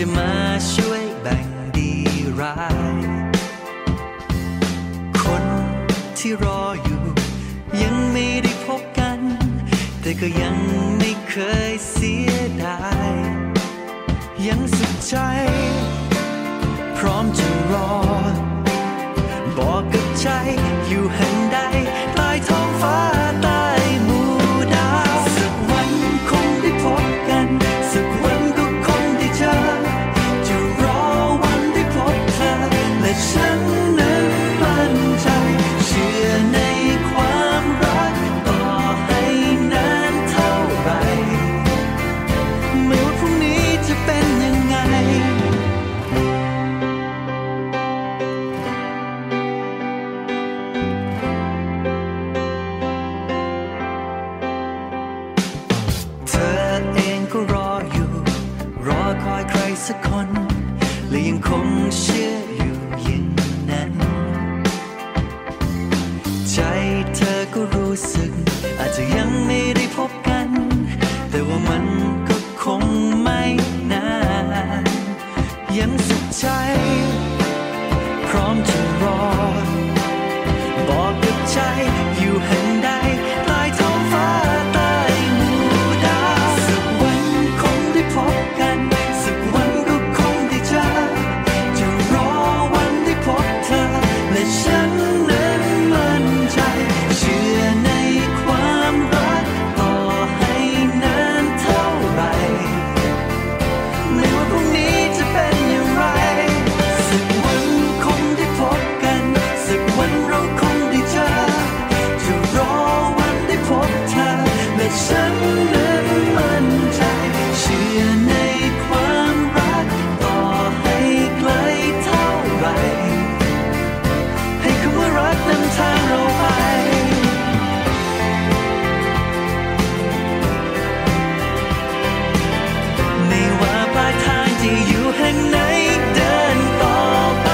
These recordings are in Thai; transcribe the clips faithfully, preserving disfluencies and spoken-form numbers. จะมาช่วยแบ่งดีร้ายคนที่รออยู่ยังไม่ได้พบกันแต่ก็ยังไม่เคยเสียดายยังสุขใจพร้อมจะรอบอกกับใจอยู่แห่งใดใต้ท้องฟ้าใต้หมู่ดาวสักวันคงได้พบกันสักวันฉันนั้นมั่นใจเชื่อในความรักต่อให้นานเท่าไรไม่ว่าพรุ่งนี้จะเป็นยังไงเธอเองก็รออยู่รอคอยใครสักคนและยังคงเชื่อใจเธอก็รู้สึกอาจจะยังไม่ได้พบกันแต่ว่ามันก็คงไม่นานยังสุขใจพร้อมจะรอบอกกับใจอยู่แห่งใดใต้ท้องฟ้าใต้หมู่ดาวสักวันคงได้พบกันสักวันก็คงได้เจอจะรอวันได้พบเธอและฉันฉันนั้นมั่นใจเชื่อในความรักต่อให้ไกลเท่าไรให้คำว่ารักนำทางเราไปไม่ว่าปลายทางจะอยู่แห่งไหนเดินต่อไป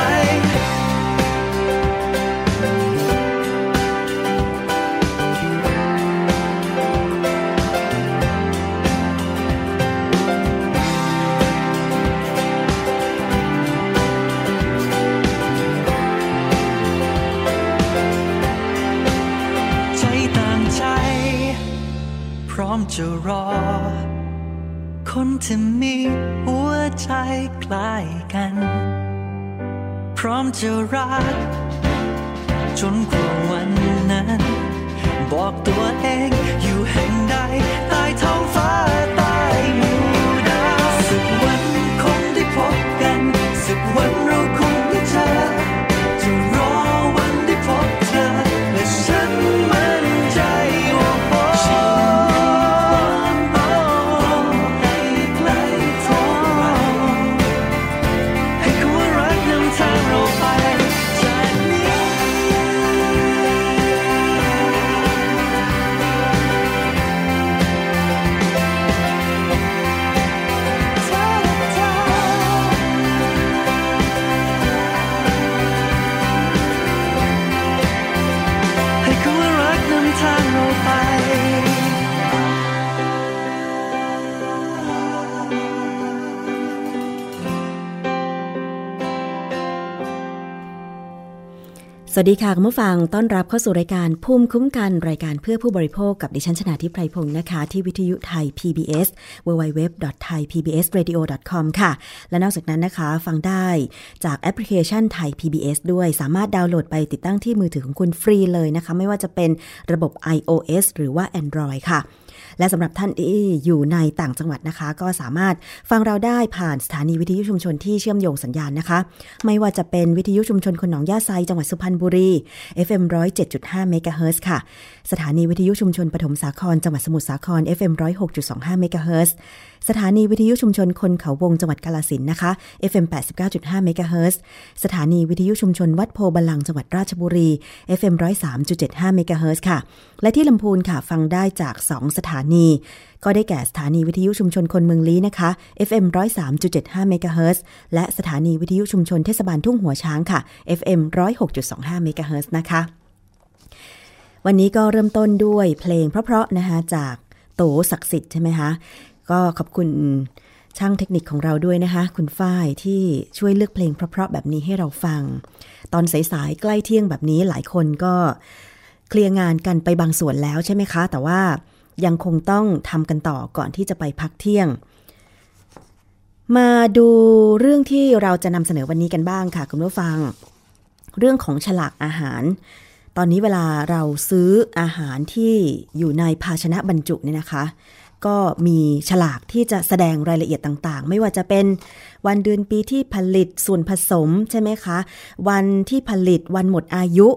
พร้อมจะรอคนที่มีหัวใจใกล้กันพร้อมจะรักจนกว่าวันนั้นบอกตัวเองอยู่แห่งใดใต้ท้องฟ้าใต้หมู่ดาวสักวันคงได้พบกันสักวันเราคงได้เจอจะรอวันได้พบเธอและฉันมั่นใจสวัสดีค่ะคุณผู้ฟังต้อนรับเข้าสู่รายการภูมิคุ้มกันรายการเพื่อผู้บริโภคกับดิฉันชนาธิปไพพงศ์นะคะที่วิทยุไทย พี บี เอส ดับเบิลยู ดับเบิลยู ดับเบิลยู ดอท ไทย พี บี เอส เรดิโอ ดอท คอม ค่ะและนอกจากนั้นนะคะฟังได้จากแอปพลิเคชันไทย พี บี เอส ด้วยสามารถดาวน์โหลดไปติดตั้งที่มือถือของคุณฟรีเลยนะคะไม่ว่าจะเป็นระบบ ไอ โอ เอส หรือว่า Android ค่ะ และสำหรับท่านที่อยู่ในต่างจังหวัดนะคะก็สามารถฟังเราได้ผ่านสถานีวิทยุชุมชนที่เชื่อมโยงสัญญาณนะคะไม่ว่าจะเป็นวิทยุชุมชนคนหนองย่าไซจังหวัดสุพรรณบุรี เอฟ เอ็ม หนึ่งร้อยเจ็ดจุดห้า เมกะเฮิรตซ์ค่ะสถานีวิทยุชุมชนปฐมสาครจังหวัดสมุทรสาคร เอฟ เอ็ม หนึ่งร้อยหกจุดสองห้า เมกะเฮิรตซ์สถานีวิทยุชุมชนคนเขาวงจังหวัดกาฬสินธุ์นะคะ เอฟ เอ็ม แปดสิบเก้าจุดห้า เมกะเฮิรตซ์สถานีวิทยุชุมชนวัดโพบลังจังหวัดราชบุรี เอฟ เอ็ม หนึ่งร้อยสามจุดเจ็ดห้า เมกะเฮิรตซ์ค่ะและที่ลำพูนค่ะฟังได้จากสองสถานีก็ได้แก่สถานีวิทยุชุมชนคนเมืองลี้นะคะ เอฟ เอ็ม หนึ่งร้อยสามจุดเจ็ดห้า เมกะเฮิรตซ์และสถานีวิทยุชุมชนเทศบาลทุ่งหัวช้างค่ะ เอฟ เอ็ม หนึ่งร้อยหกจุดสองห้า เมกะเฮิรตซ์นะคะวันนี้ก็เริ่มต้นด้วยเพลงเพราะๆนะคะจากโตศักดิ์สิทธิ์ใช่ไหมคะก็ขอบคุณช่างเทคนิคของเราด้วยนะคะคุณฝ้ายที่ช่วยเลือกเพลงเพราะๆแบบนี้ให้เราฟังตอนสายๆใกล้เที่ยงแบบนี้หลายคนก็เคลียร์งานกันไปบางส่วนแล้วใช่ไหมคะแต่ว่ายังคงต้องทำกันต่อก่อนที่จะไปพักเที่ยงมาดูเรื่องที่เราจะนำเสนอวันนี้กันบ้างค่ะคุณผู้ฟังเรื่องของฉลากอาหารตอนนี้เวลาเราซื้ออาหารที่อยู่ในภาชนะบรรจุเนี่ยนะคะก็มีฉลากที่จะแสดงรายละเอียดต่างๆไม่ว่าจะเป็นวันเดือนปีที่ผลิตส่วนผสมใช่ไหมคะวันที่ผลิตวันหมดอายุ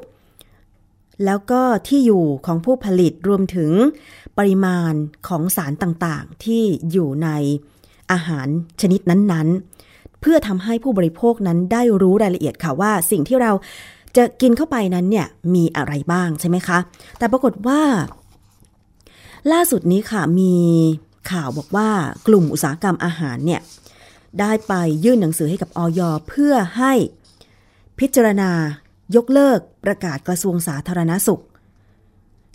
แล้วก็ที่อยู่ของผู้ผลิตรวมถึงปริมาณของสารต่างๆที่อยู่ในอาหารชนิดนั้นๆเพื่อทำให้ผู้บริโภคนั้นได้รู้รายละเอียดค่ะว่าสิ่งที่เราจะกินเข้าไปนั้นเนี่ยมีอะไรบ้างใช่ไหมคะแต่ปรากฏว่าล่าสุดนี้ค่ะมีข่าวบอกว่ากลุ่มอุตสาหกรรมอาหารเนี่ยได้ไปยื่นหนังสือให้กับอย.เพื่อให้พิจารณายกเลิกประกาศกระทรวงสาธารณสุข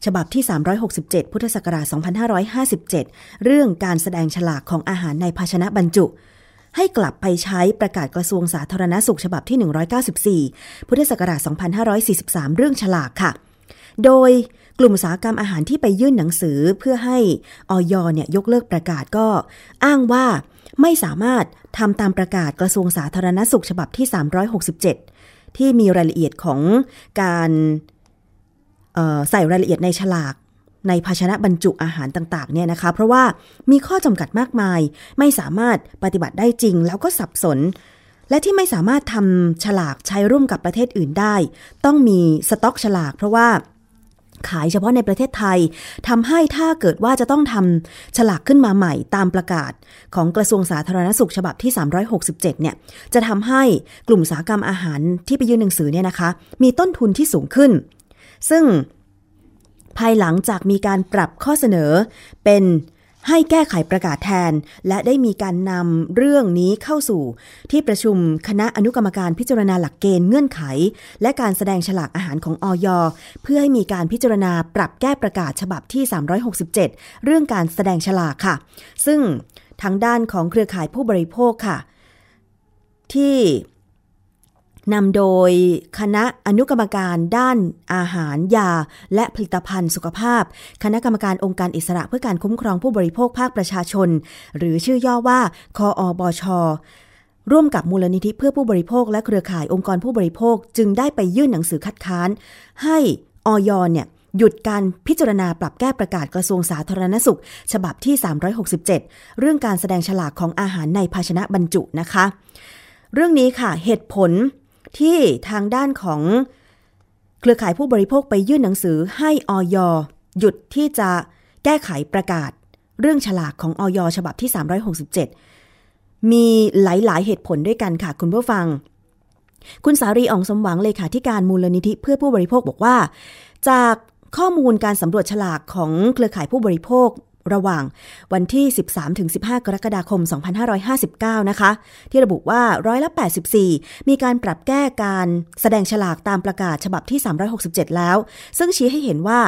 ฉบับที่สามร้อยหกสิบเจ็ดพุทธศักราชสองพันห้าร้อยห้าสิบเจ็ดเรื่องการแสดงฉลากของอาหารในภาชนะบรรจุให้กลับไปใช้ประกาศกระทรวงสาธารณสุขฉบับที่หนึ่งร้อยเก้าสิบสี่พุทธศักราชสองพันห้าร้อยสี่สิบสามเรื่องฉลากค่ะโดยกลุ่มอุตสาหกรรมอาหารที่ไปยื่นหนังสือเพื่อให้อย.เนี่ยยกเลิกประกาศก็อ้างว่าไม่สามารถทำตามประกาศกระทรวงสาธารณสุขฉบับที่สามร้อยหกสิบเจ็ดที่มีรายละเอียดของการใส่รายละเอียดในฉลากในภาชนะบรรจุอาหารต่างๆเนี่ยนะคะเพราะว่ามีข้อจำกัดมากมายไม่สามารถปฏิบัติได้จริงแล้วก็สับสนและที่ไม่สามารถทำฉลากใช้ร่วมกับประเทศอื่นได้ต้องมีสต็อกฉลากเพราะว่าขายเฉพาะในประเทศไทยทำให้ถ้าเกิดว่าจะต้องทำฉลากขึ้นมาใหม่ตามประกาศของกระทรวงสาธารณสุขฉบับที่สามร้อยหกสิบเจ็ดเนี่ยจะทำให้กลุ่มอุตสาหกรรมอาหารที่ไปยื่นหนังสือเนี่ยนะคะมีต้นทุนที่สูงขึ้นซึ่งภายหลังจากมีการปรับข้อเสนอเป็นให้แก้ไขประกาศแทนและได้มีการนำเรื่องนี้เข้าสู่ที่ประชุมคณะอนุกรรมการพิจารณาหลักเกณฑ์เงื่อนไขและการแสดงฉลากอาหารของอย.เพื่อให้มีการพิจารณาปรับแก้ประกาศฉบับที่สามร้อยหกสิบเจ็ดเรื่องการแสดงฉลากค่ะซึ่งทางด้านของเครือข่ายผู้บริโภคค่ะที่นำโดยคณะอนุกรรมการด้านอาหารยาและผลิตภัณฑ์สุขภาพคณะกรรมการองค์การอิสระเพื่อการคุ้มครองผู้บริโภคภาคประชาชนหรือชื่อย่อว่าคอบช.ร่วมกับมูลนิธิเพื่อผู้บริโภคและเครือข่ายองค์กรผู้บริโภคจึงได้ไปยื่นหนังสือคัดค้านให้อย.เนี่ยหยุดการพิจารณาปรับแก้ประกาศกระทรวงสาธารณสุขฉบับที่สามร้อยหกสิบเจ็ดเรื่องการแสดงฉลากของอาหารในภาชนะบรรจุนะคะเรื่องนี้ค่ะเหตุผลที่ทางด้านของเครือข่ายผู้บริโภคไปยื่นหนังสือให้อย.หยุดที่จะแก้ไขประกาศเรื่องฉลากของอย.ฉบับที่สามร้อยหกสิบเจ็ดมีหลายๆเหตุผลด้วยกันค่ะคุณผู้ฟังคุณสารี อ่องสมหวังเลขาธิการมูลนิธิเพื่อผู้บริโภคบอกว่าจากข้อมูลการสำรวจฉลากของเครือข่ายผู้บริโภคระหว่างวันที่ สิบสามถึงสิบห้า กรกฎาคม สองพันห้าร้อยห้าสิบเก้า นะคะที่ระบุว่าร้อยละแปดสิบสี่มีการปรับแก้การแสดงฉลากตามประกาศฉบับที่สามร้อยหกสิบเจ็ดแล้วซึ่งชี้ให้เห็นว่า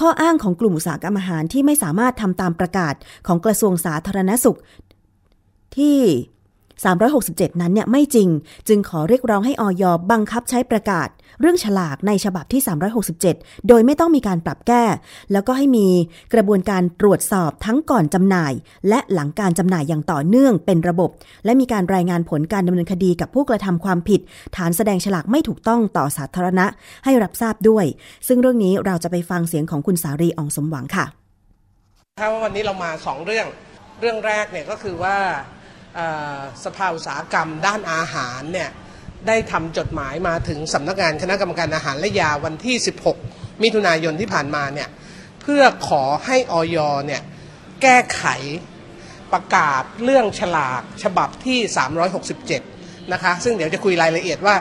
ข้ออ้างของกลุ่มอุตสาหกรรมอาหารที่ไม่สามารถทำตามประกาศของกระทรวงสาธารณสุขที่สามร้อยหกสิบเจ็ดนั้นเนี่ยไม่จริงจึงขอเรียกร้องให้อย.บังคับใช้ประกาศเรื่องฉลากในฉบับที่สามร้อยหกสิบเจ็ดโดยไม่ต้องมีการปรับแก้แล้วก็ให้มีกระบวนการตรวจสอบทั้งก่อนจำหน่ายและหลังการจำหน่ายอย่างต่อเนื่องเป็นระบบและมีการรายงานผลการดำเนินคดีกับผู้กระทำความผิดฐานแสดงฉลากไม่ถูกต้องต่อสาธารณะให้รับทราบด้วยซึ่งเรื่องนี้เราจะไปฟังเสียงของคุณสารี อ่องสมหวังค่ะ ถ้าว่าวันนี้เรามาสองเรื่องเรื่องแรกเนี่ยก็คือว่าสภาอุตสาหกรรมด้านอาหารเนี่ยได้ทำจดหมายมาถึงสำนักงานคณะกรรมการอาหารและยาวันที่สิบหกมิถุนายนที่ผ่านมาเนี่ยเพื่อขอให้อย.เนี่ยแก้ไขประกาศเรื่องฉลากฉบับที่สามร้อยหกสิบเจ็ดนะคะซึ่งเดี๋ยวจะคุยรายละเอียดว่า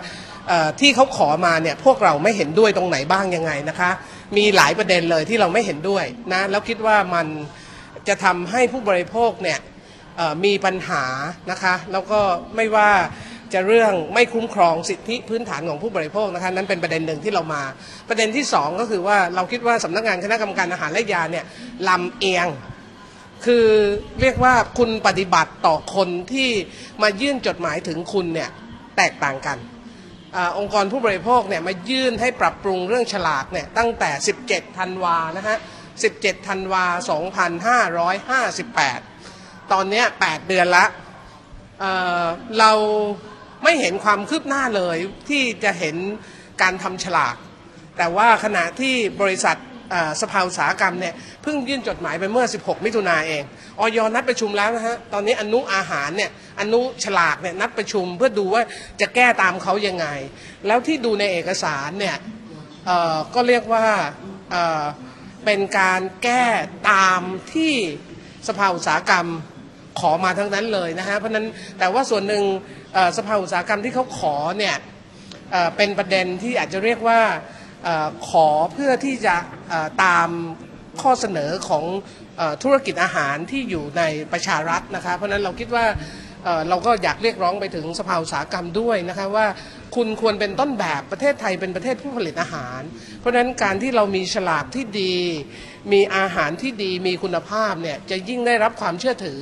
ที่เขาขอมาเนี่ยพวกเราไม่เห็นด้วยตรงไหนบ้างยังไงนะคะมีหลายประเด็นเลยที่เราไม่เห็นด้วยนะแล้วคิดว่ามันจะทำให้ผู้บริโภคเนี่ยมีปัญหานะคะแล้วก็ไม่ว่าจะเรื่องไม่คุ้มครองสิทธิพื้นฐานของผู้บริโภคนะคะนั้นเป็นประเด็นหนึ่งที่เรามาประเด็นที่สองก็คือว่าเราคิดว่าสำนักงานคณะกรรมการอาหารและยาเนี่ยลำเอียงคือเรียกว่าคุณปฏิบัติต่อคนที่มายื่นจดหมายถึงคุณเนี่ยแตกต่างกันองค์กรผู้บริโภคเนี่ยมายื่นให้ปรับปรุงเรื่องฉลากเนี่ยตั้งแต่สิบเจ็ดธันวานะฮะสิบเจ็ดธันวาสองพันห้าร้อยห้าสิบแปดตอนนี้แปดเดือนละ เอ่อ เราไม่เห็นความคืบหน้าเลยที่จะเห็นการทำฉลากแต่ว่าขณะที่บริษัทสภาอุตสาหกรรมเนี่ยเพิ่งยื่นจดหมายไปเมื่อสิบหกมิถุนายนเองอย.นัดประชุมแล้วนะฮะตอนนี้อนุอาหารเนี่ยอนุฉลากเนี่ยนัดประชุมเพื่อดูว่าจะแก้ตามเขายังไงแล้วที่ดูในเอกสารเนี่ยก็เรียกว่าเป็นการแก้ตามที่สภาอุตสาหกรรมขอมาทั้งนั้นเลยนะฮะเพราะนั้นแต่ว่าส่วนหนึ่งสภาอุตสาหกรรมที่เขาขอเนี่ยเป็นประเด็นที่อาจจะเรียกว่าขอเพื่อที่จะตามข้อเสนอของธุรกิจอาหารที่อยู่ในประชารัฐนะคะเพราะนั้นเราคิดว่าเราก็อยากเรียกร้องไปถึงสภาอุตสาหกรรมด้วยนะคะว่าคุณควรเป็นต้นแบบประเทศไทยเป็นประเทศผู้ผลิตอาหารเพราะฉะนั้นการที่เรามีฉลากที่ดีมีอาหารที่ดีมีคุณภาพเนี่ยจะยิ่งได้รับความเชื่อถือ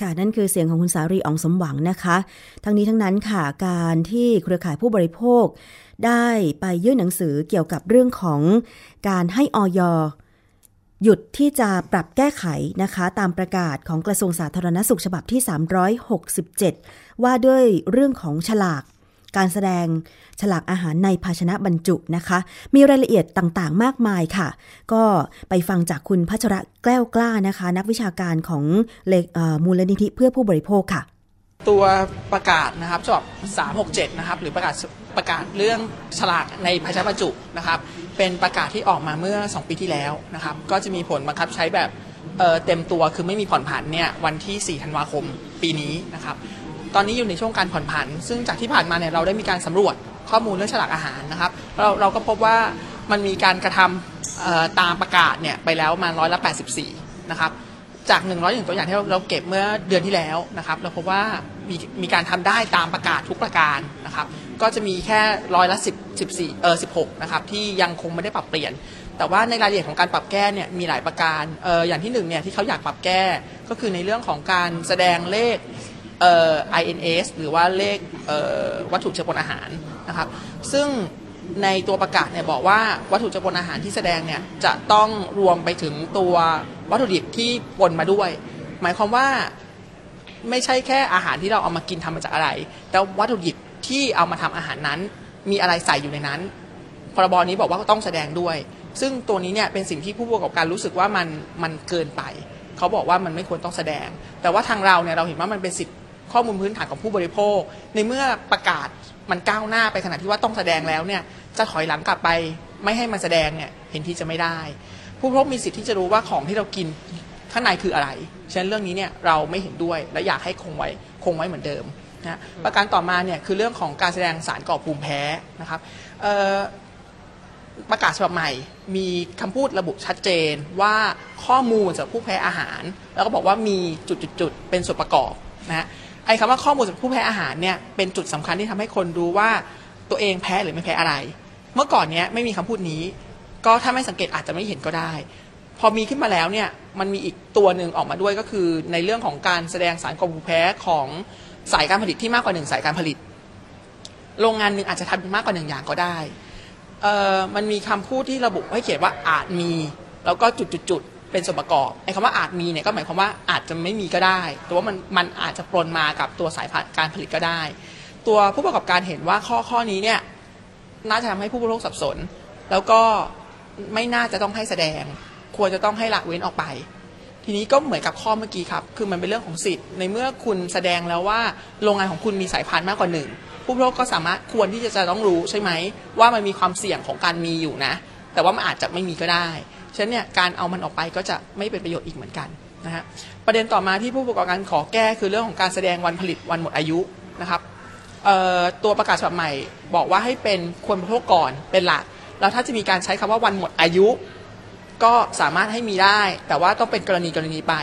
ค่ะนั่นคือเสียงของคุณสารีอองสมหวังนะคะทั้งนี้ทั้งนั้นค่ะการที่เครือข่ายผู้บริโภคได้ไปยื่นหนังสือเกี่ยวกับเรื่องของการให้อย.หยุดที่จะปรับแก้ไขนะคะตามประกาศของกระทรวงสาธารณสุขฉบับที่สามร้อยหกสิบเจ็ดว่าด้วยเรื่องของฉลากการแสดงฉลากอาหารในภาชนะบรรจุนะคะมีรายละเอียดต่างๆมากมายค่ะก็ไปฟังจากคุณพัชระแก้วกล้านะคะนักวิชาการของมูลนิธิเพื่อผู้บริโภคค่ะตัวประกาศนะครับฉบับสามร้อยหกสิบเจ็ดนะครับหรือประกาศประกาศเรื่องฉลากในภาชนะบรรจุนะครับเป็นประกาศที่ออกมาเมื่อสองปีที่แล้วนะครับก็จะมีผลบังคับใช้แบบเอ่อเต็มตัวคือไม่มีผ่อนผันเนี่ยวันที่สี่ธันวาคมปีนี้นะครับตอนนี้อยู่ในช่วงการผ่อนผันซึ่งจากที่ผ่านมาเนี่ยเราได้มีการสำรวจข้อมูลเรื่องฉลากอาหารนะครับเราเราก็พบว่ามันมีการกระทำตามประกาศเนี่ยไปแล้วมาหนึ่งร้อยแปดสิบสี่นะครับจากหนึ่งร้อยเอ็ดตัวอย่างที่เราเก็บเมื่อเดือนที่แล้วนะครับเราพบว่ามีมีการทำได้ตามประกาศทุกประการนะครับก็จะมีแค่ร้อยละสิบ สิบสี่เออสิบหกนะครับที่ยังคงไม่ได้ปรับเปลี่ยนแต่ว่าในรายละเอียดของการปรับแก้เนี่ยมีหลายประการเอออย่างที่หนึ่งเนี่ยที่เขาอยากปรับแก้ก็คือในเรื่องของการแสดงเลขเอ่อ ไอ เอ็น เอส หรือว่าเลขเอ่อวัตถุเจือปนอาหารนะครับซึ่งในตัวประกาศเนี่ยบอกว่าวัตถุเจือปนอาหารที่แสดงเนี่ยจะต้องรวมไปถึงตัววัตถุดิบที่ปนมาด้วยหมายความว่าไม่ใช่แค่อาหารที่เราเอามากินทำมาจากอะไรแต่วัตถุดิบที่เอามาทำอาหารนั้นมีอะไรใส่อยู่ในนั้นพรบนี้บอกว่าต้องแสดงด้วยซึ่งตัวนี้เนี่ยเป็นสิ่งที่ผู้ประกอบการรู้สึกว่ามันมันเกินไปเขาบอกว่ามันไม่ควรต้องแสดงแต่ว่าทางเราเนี่ยเราเห็นว่ามันเป็นสิทธิข้อมูลพื้นฐานของผู้บริโภคในเมื่อประกาศมันก้าวหน้าไปขนาดที่ว่าต้องแสดงแล้วเนี่ยจะถอยหลังกลับไปไม่ให้มันแสดงเนี่ยเห็นที่จะไม่ได้ผู้บริโภคมีสิทธิ์ที่จะรู้ว่าของที่เรากินข้างในคืออะไรฉะนั้นเรื่องนี้เนี่ยเราไม่เห็นด้วยและอยากให้คงไว้คงไว้เหมือนเดิมนะประการต่อมาเนี่ยคือเรื่องของการแสดงสารก่อภูมิแพ้นะครับประกาศฉบับใหม่มีคำพูดระบุชัดเจนว่าข้อมูลจากผู้แพ้อาหารแล้วก็บอกว่ามีจุดๆๆเป็นส่วนประกอบนะไอ้คำว่าข้อมูลจากผู้แพ้อาหารเนี่ยเป็นจุดสำคัญที่ทำให้คนรู้ว่าตัวเองแพ้หรือไม่แพ้อะไรเมื่อก่อนเนี้ยไม่มีคำพูดนี้ก็ถ้าไม่สังเกตอาจจะไม่เห็นก็ได้พอมีขึ้นมาแล้วเนี่ยมันมีอีกตัวหนึ่งออกมาด้วยก็คือในเรื่องของการแสดงสารก่อภูมิแพ้ของสายการผลิตที่มากกว่าหนึ่งสายการผลิตโรงงานหนึ่งอาจจะทำมากกว่าหนึ่งอย่างก็ได้เอ่อมันมีคำพูดที่ระบุให้เขียนว่าอาจมีแล้วก็จุดๆเป็นส่วนประกอบไอ้คำว่าอาจมีเนี่ยก็หมายความว่าอาจจะไม่มีก็ได้แต่ว่ามันมันอาจจะปนมากับตัวสายการผลิตก็ได้ตัวผู้ประกอบการเห็นว่าข้อข้อนี้เนี่ยน่าจะทำให้ผู้บริโภคสับสนแล้วก็ไม่น่าจะต้องให้แสดงควรจะต้องให้ละเว้นออกไป ทีนี้ก็เหมือนกับข้อเมื่อกี้ครับคือมันเป็นเรื่องของสิทธิ์ในเมื่อคุณแสดงแล้วว่าโรงงานของคุณมีสายพานมากกว่าหนึ่งผู้บริโภคก็สามารถควรที่จะจะต้องรู้ใช่ไหมว่ามันมีความเสี่ยงของการมีอยู่นะแต่ว่ามันอาจจะไม่มีก็ได้ฉะนั้นเนี่ยการเอามันออกไปก็จะไม่เป็นประโยชน์อีกเหมือนกันนะฮะประเด็นต่อมาที่ผู้ประกอบการขอแก้คือเรื่องของการแสดงวันผลิตวันหมดอายุนะครับตัวประกาศฉบับใหม่บอกว่าให้เป็นควรบริโภคก่อนเป็นหลักแล้วถ้าจะมีการใช้คำว่าวันหมดอายุก็สามารถให้มีได้แต่ว่าต้องเป็นกรณีกรณีไป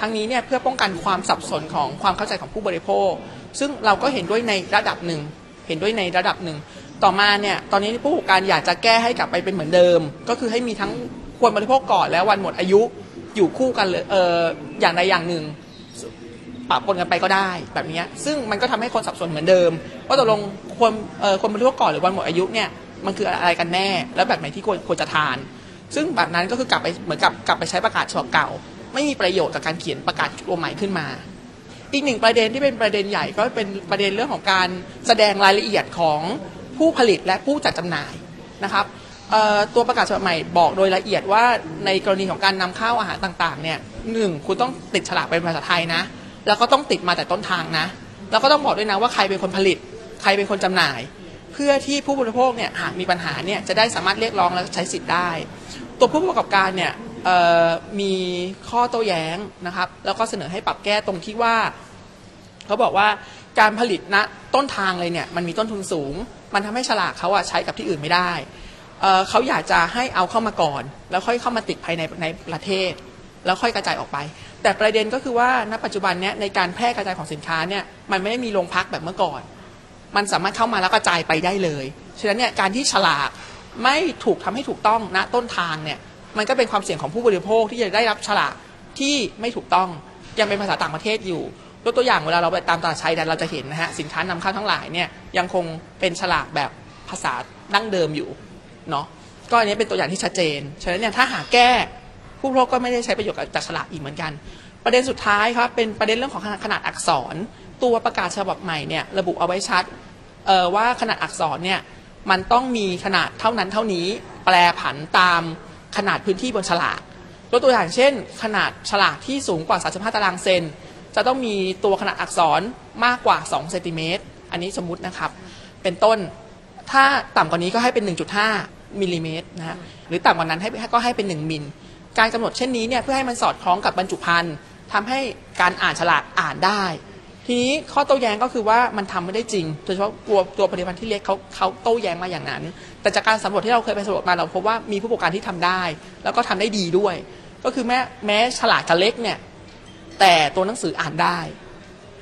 ทั้งนี้เนี่ยเพื่อป้องกันความสับสนของความเข้าใจของผู้บริโภคซึ่งเราก็เห็นด้วยในระดับหนึ่งเห็นด้วยในระดับหนึ่งต่อมาเนี่ยตอนนี้ผู้ประกอบการอยากจะแก้ให้กลับไปเป็นเหมือนเดิมก็คือให้มีทั้งควรบริโภคก่อนและวันหมดอายุอยู่คู่กันเลยเอออย่างใดอย่างหนึ่งปะปนกันไปก็ได้แบบนี้ซึ่งมันก็ทำให้คนสับสนเหมือนเดิมว่าตกลงควรเออควรบริโภคก่อนหรือวันหมดอายุเนี่ยมันคืออะไรกันแน่แล้วแบบไหนที่ควรควรจะทานซึ่งแบบนั้นก็คือกลับไปเหมือนกับกลับไปใช้ประกาศฉบับเก่าไม่มีประโยชน์กับการเขียนประกาศตัวใหม่ขึ้นมาอีกหนึ่งประเด็นที่เป็นประเด็นใหญ่ก็เป็นประเด็นเรื่องของการแสดงรายละเอียดของผู้ผลิตและผู้จัดจำหน่ายนะครับตัวประกาศฉบับใหม่บอกโดยละเอียดว่าในกรณีของการนำข้าวอาหารต่างๆเนี่ยหนึ่งคุณต้องติดฉลากเป็นภาษาไทยนะแล้วก็ต้องติดมาแต่ต้นทางนะแล้วก็ต้องบอกด้วยนะว่าใครเป็นคนผลิตใครเป็นคนจำหน่ายเพื่อที่ผู้บริโภคเนี่ยหากมีปัญหาเนี่ยจะได้สามารถเรียกร้องและใช้สิทธิ์ได้ตัวผู้ประกอบการเนี่ยมีข้อโต้แย้งนะครับแล้วก็เสนอให้ปรับแก้ตรงที่ว่าเขาบอกว่าการผลิตณต้นทางเลยเนี่ยมันมีต้นทุนสูงมันทำให้ฉลากเขาอะใช้กับที่อื่นไม่ได้เขาอยากจะให้เอาเข้ามาก่อนแล้วค่อยเข้ามาติดภายในในประเทศแล้วค่อยกระจายออกไปแต่ประเด็นก็คือว่าณปัจจุบันเนี้ยในการแพร่กระจายของสินค้าเนี่ยมันไม่ได้มีโรงพักแบบเมื่อก่อนมันสามารถเข้ามาแล้วกระจายไปได้เลยฉะนั้นเนี่ยการที่ฉลากไม่ถูกทำให้ถูกต้องณต้นทางเนี่ยมันก็เป็นความเสี่ยงของผู้บริโภคที่จะได้รับฉลากที่ไม่ถูกต้องยังเป็นภาษาต่างประเทศอยู่ยกตัวอย่างเวลาเราไปตามตลาดชายแดนเราจะเห็นนะฮะสินค้านำเข้าทั้งหลายเนี่ยยังคงเป็นฉลากแบบภาษาดั้งเดิมอยู่เนาะก็อันนี้เป็นตัวอย่างที่ชัดเจนฉะนั้นเนี่ยถ้าหาแก้ผู้บริโภคก็ไม่ได้ใช้ประโยชน์จากฉลากอีกเหมือนกันประเด็นสุดท้ายครับเป็นประเด็นเรื่องของขนาดอักษรตัวประกาศฉบับใหม่เนี่ยระบุเอาไว้ชัดว่าขนาดอักษรเนี่ยมันต้องมีขนาดเท่านั้นเท่านี้แปรผันตามขนาดพื้นที่บนฉลากยกตัวอย่างเช่นขนาดฉลากที่สูงกว่าสามสิบห้าตารางเซนจะต้องมีตัวขนาดอักษรมากกว่าสองเซนติเมตรอันนี้สมมุตินะครับเป็นต้นถ้าต่ำกว่านี้ก็ให้เป็น หนึ่งจุดห้า มิลลิเมตรนะฮะหรือต่ำกว่านั้นให้ก็ให้เป็นหนึ่งมิลการกำหนดเช่นนี้เนี่ยเพื่อให้มันสอดคล้องกับบรรจุภัณฑ์ทำให้การอ่านฉลากอ่านได้ทีนี้ข้อโต้แย้งก็คือว่ามันทำไม่ได้จริงโดยเฉพาะตัวตัวผลิตภัณฑ์ที่เล็กเขาเขาโต้แย้งมาอย่างนั้นแต่จากการสำรวจที่เราเคยไปสำรวจมาเราพบว่ามีผู้ประกอบการที่ทำได้แล้วก็ทำได้ดีด้วยก็คือแม้แม้ฉลากจะเล็กเนี่ยแต่ตัวหนังสืออ่านได้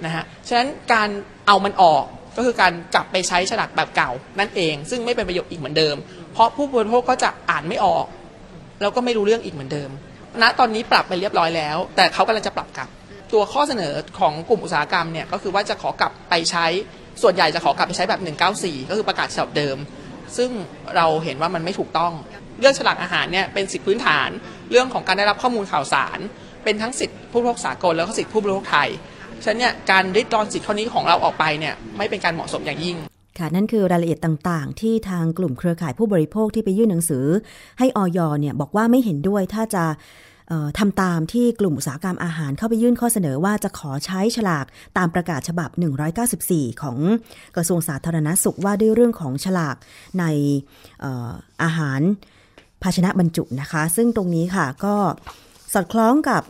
นะฮะฉะนั้นการเอามันออกก็คือการกลับไปใช้ฉลากแบบเก่านั่นเองซึ่งไม่เป็นประโยชน์อีกเหมือนเดิมเพราะผู้บริโภคก็จะอ่านไม่ออกแล้วก็ไม่รู้เรื่องอีกเหมือนเดิมณตอนนี้ปรับไปเรียบร้อยแล้วแต่เขากำลังจะปรับกลับตัวข้อเสนอของกลุ่มอุตสาหกรรมเนี่ยก็คือว่าจะขอกลับไปใช้ส่วนใหญ่จะขอกลับไปใช้แบบหนึ่งเก้าสี่ก็คือประกาศฉบับเดิมซึ่งเราเห็นว่ามันไม่ถูกต้องเรื่องฉลากอาหารเนี่ยเป็นสิทธิพื้นฐานเรื่องของการได้รับข้อมูลข่าวสารเป็นทั้งสิทธิผู้บริโภคสากลแล้วก็สิทธิผู้บริโภคไทยฉะนั้นเนี่ยการริดรอนสิทธิข้อนี้ของเราออกไปเนี่ยไม่เป็นการเหมาะสมอย่างยิ่งค่ะนั่นคือรายละเอียดต่างๆที่ทางกลุ่มเครือข่ายผู้บริโภคที่ไปยื่นหนังสือให้อย.เนี่ยบอกว่าไม่เห็นด้วยถ้าจะทำตามที่กลุ่มอุตสาหกรรมอาหารเข้าไปยื่นข้อเสนอว่าจะขอใช้ฉลากตามประกาศฉบับหนึ่งร้อยเก้าสิบสี่ของกระทรวงสาธารณสุขว่าด้วยเรื่องของฉลากในอาหารภาชนะบรรจุนะคะซึ่งตรงนี้ค่ะก็สอดคล้องกับ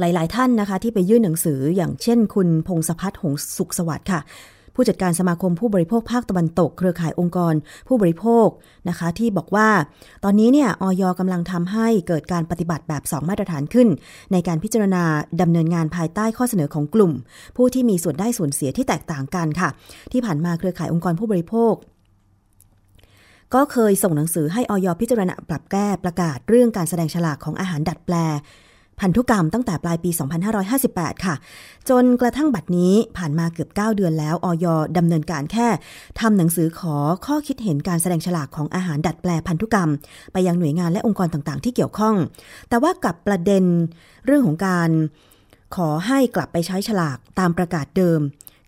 หลายๆท่านนะคะที่ไปยื่นหนังสืออย่างเช่นคุณพงศพัฒน์หงส์สุขสวัสดิ์ค่ะผู้จัดการสมาคมผู้บริโภคภาคตะวันตกเครือข่ายองค์กรผู้บริโภคนะคะที่บอกว่าตอนนี้เนี่ยอย.กำลังทำให้เกิดการปฏิบัติแบบสองมาตรฐานขึ้นในการพิจารณาดำเนินงานภายใต้ข้อเสนอของกลุ่มผู้ที่มีส่วนได้ส่วนเสียที่แตกต่างกันค่ะที่ผ่านมาเครือข่ายองค์กรผู้บริโภคก็เคยส่งหนังสือให้อย.พิจารณาปรับแก้ประกาศเรื่องการแสดงฉลากของอาหารดัดแปลพันธุกรรมตั้งแต่ปลายปีสองพันห้าร้อยห้าสิบแปดค่ะจนกระทั่งบัดนี้ผ่านมาเกือบเก้าเดือนแล้วอย.ดำเนินการแค่ทำหนังสือขอข้อคิดเห็นการแสดงฉลากของอาหารดัดแปลพันธุกรรมไปยังหน่วยงานและองค์กรต่างๆที่เกี่ยวข้องแต่ว่ากับประเด็นเรื่องของการขอให้กลับไปใช้ฉลากตามประกาศเดิม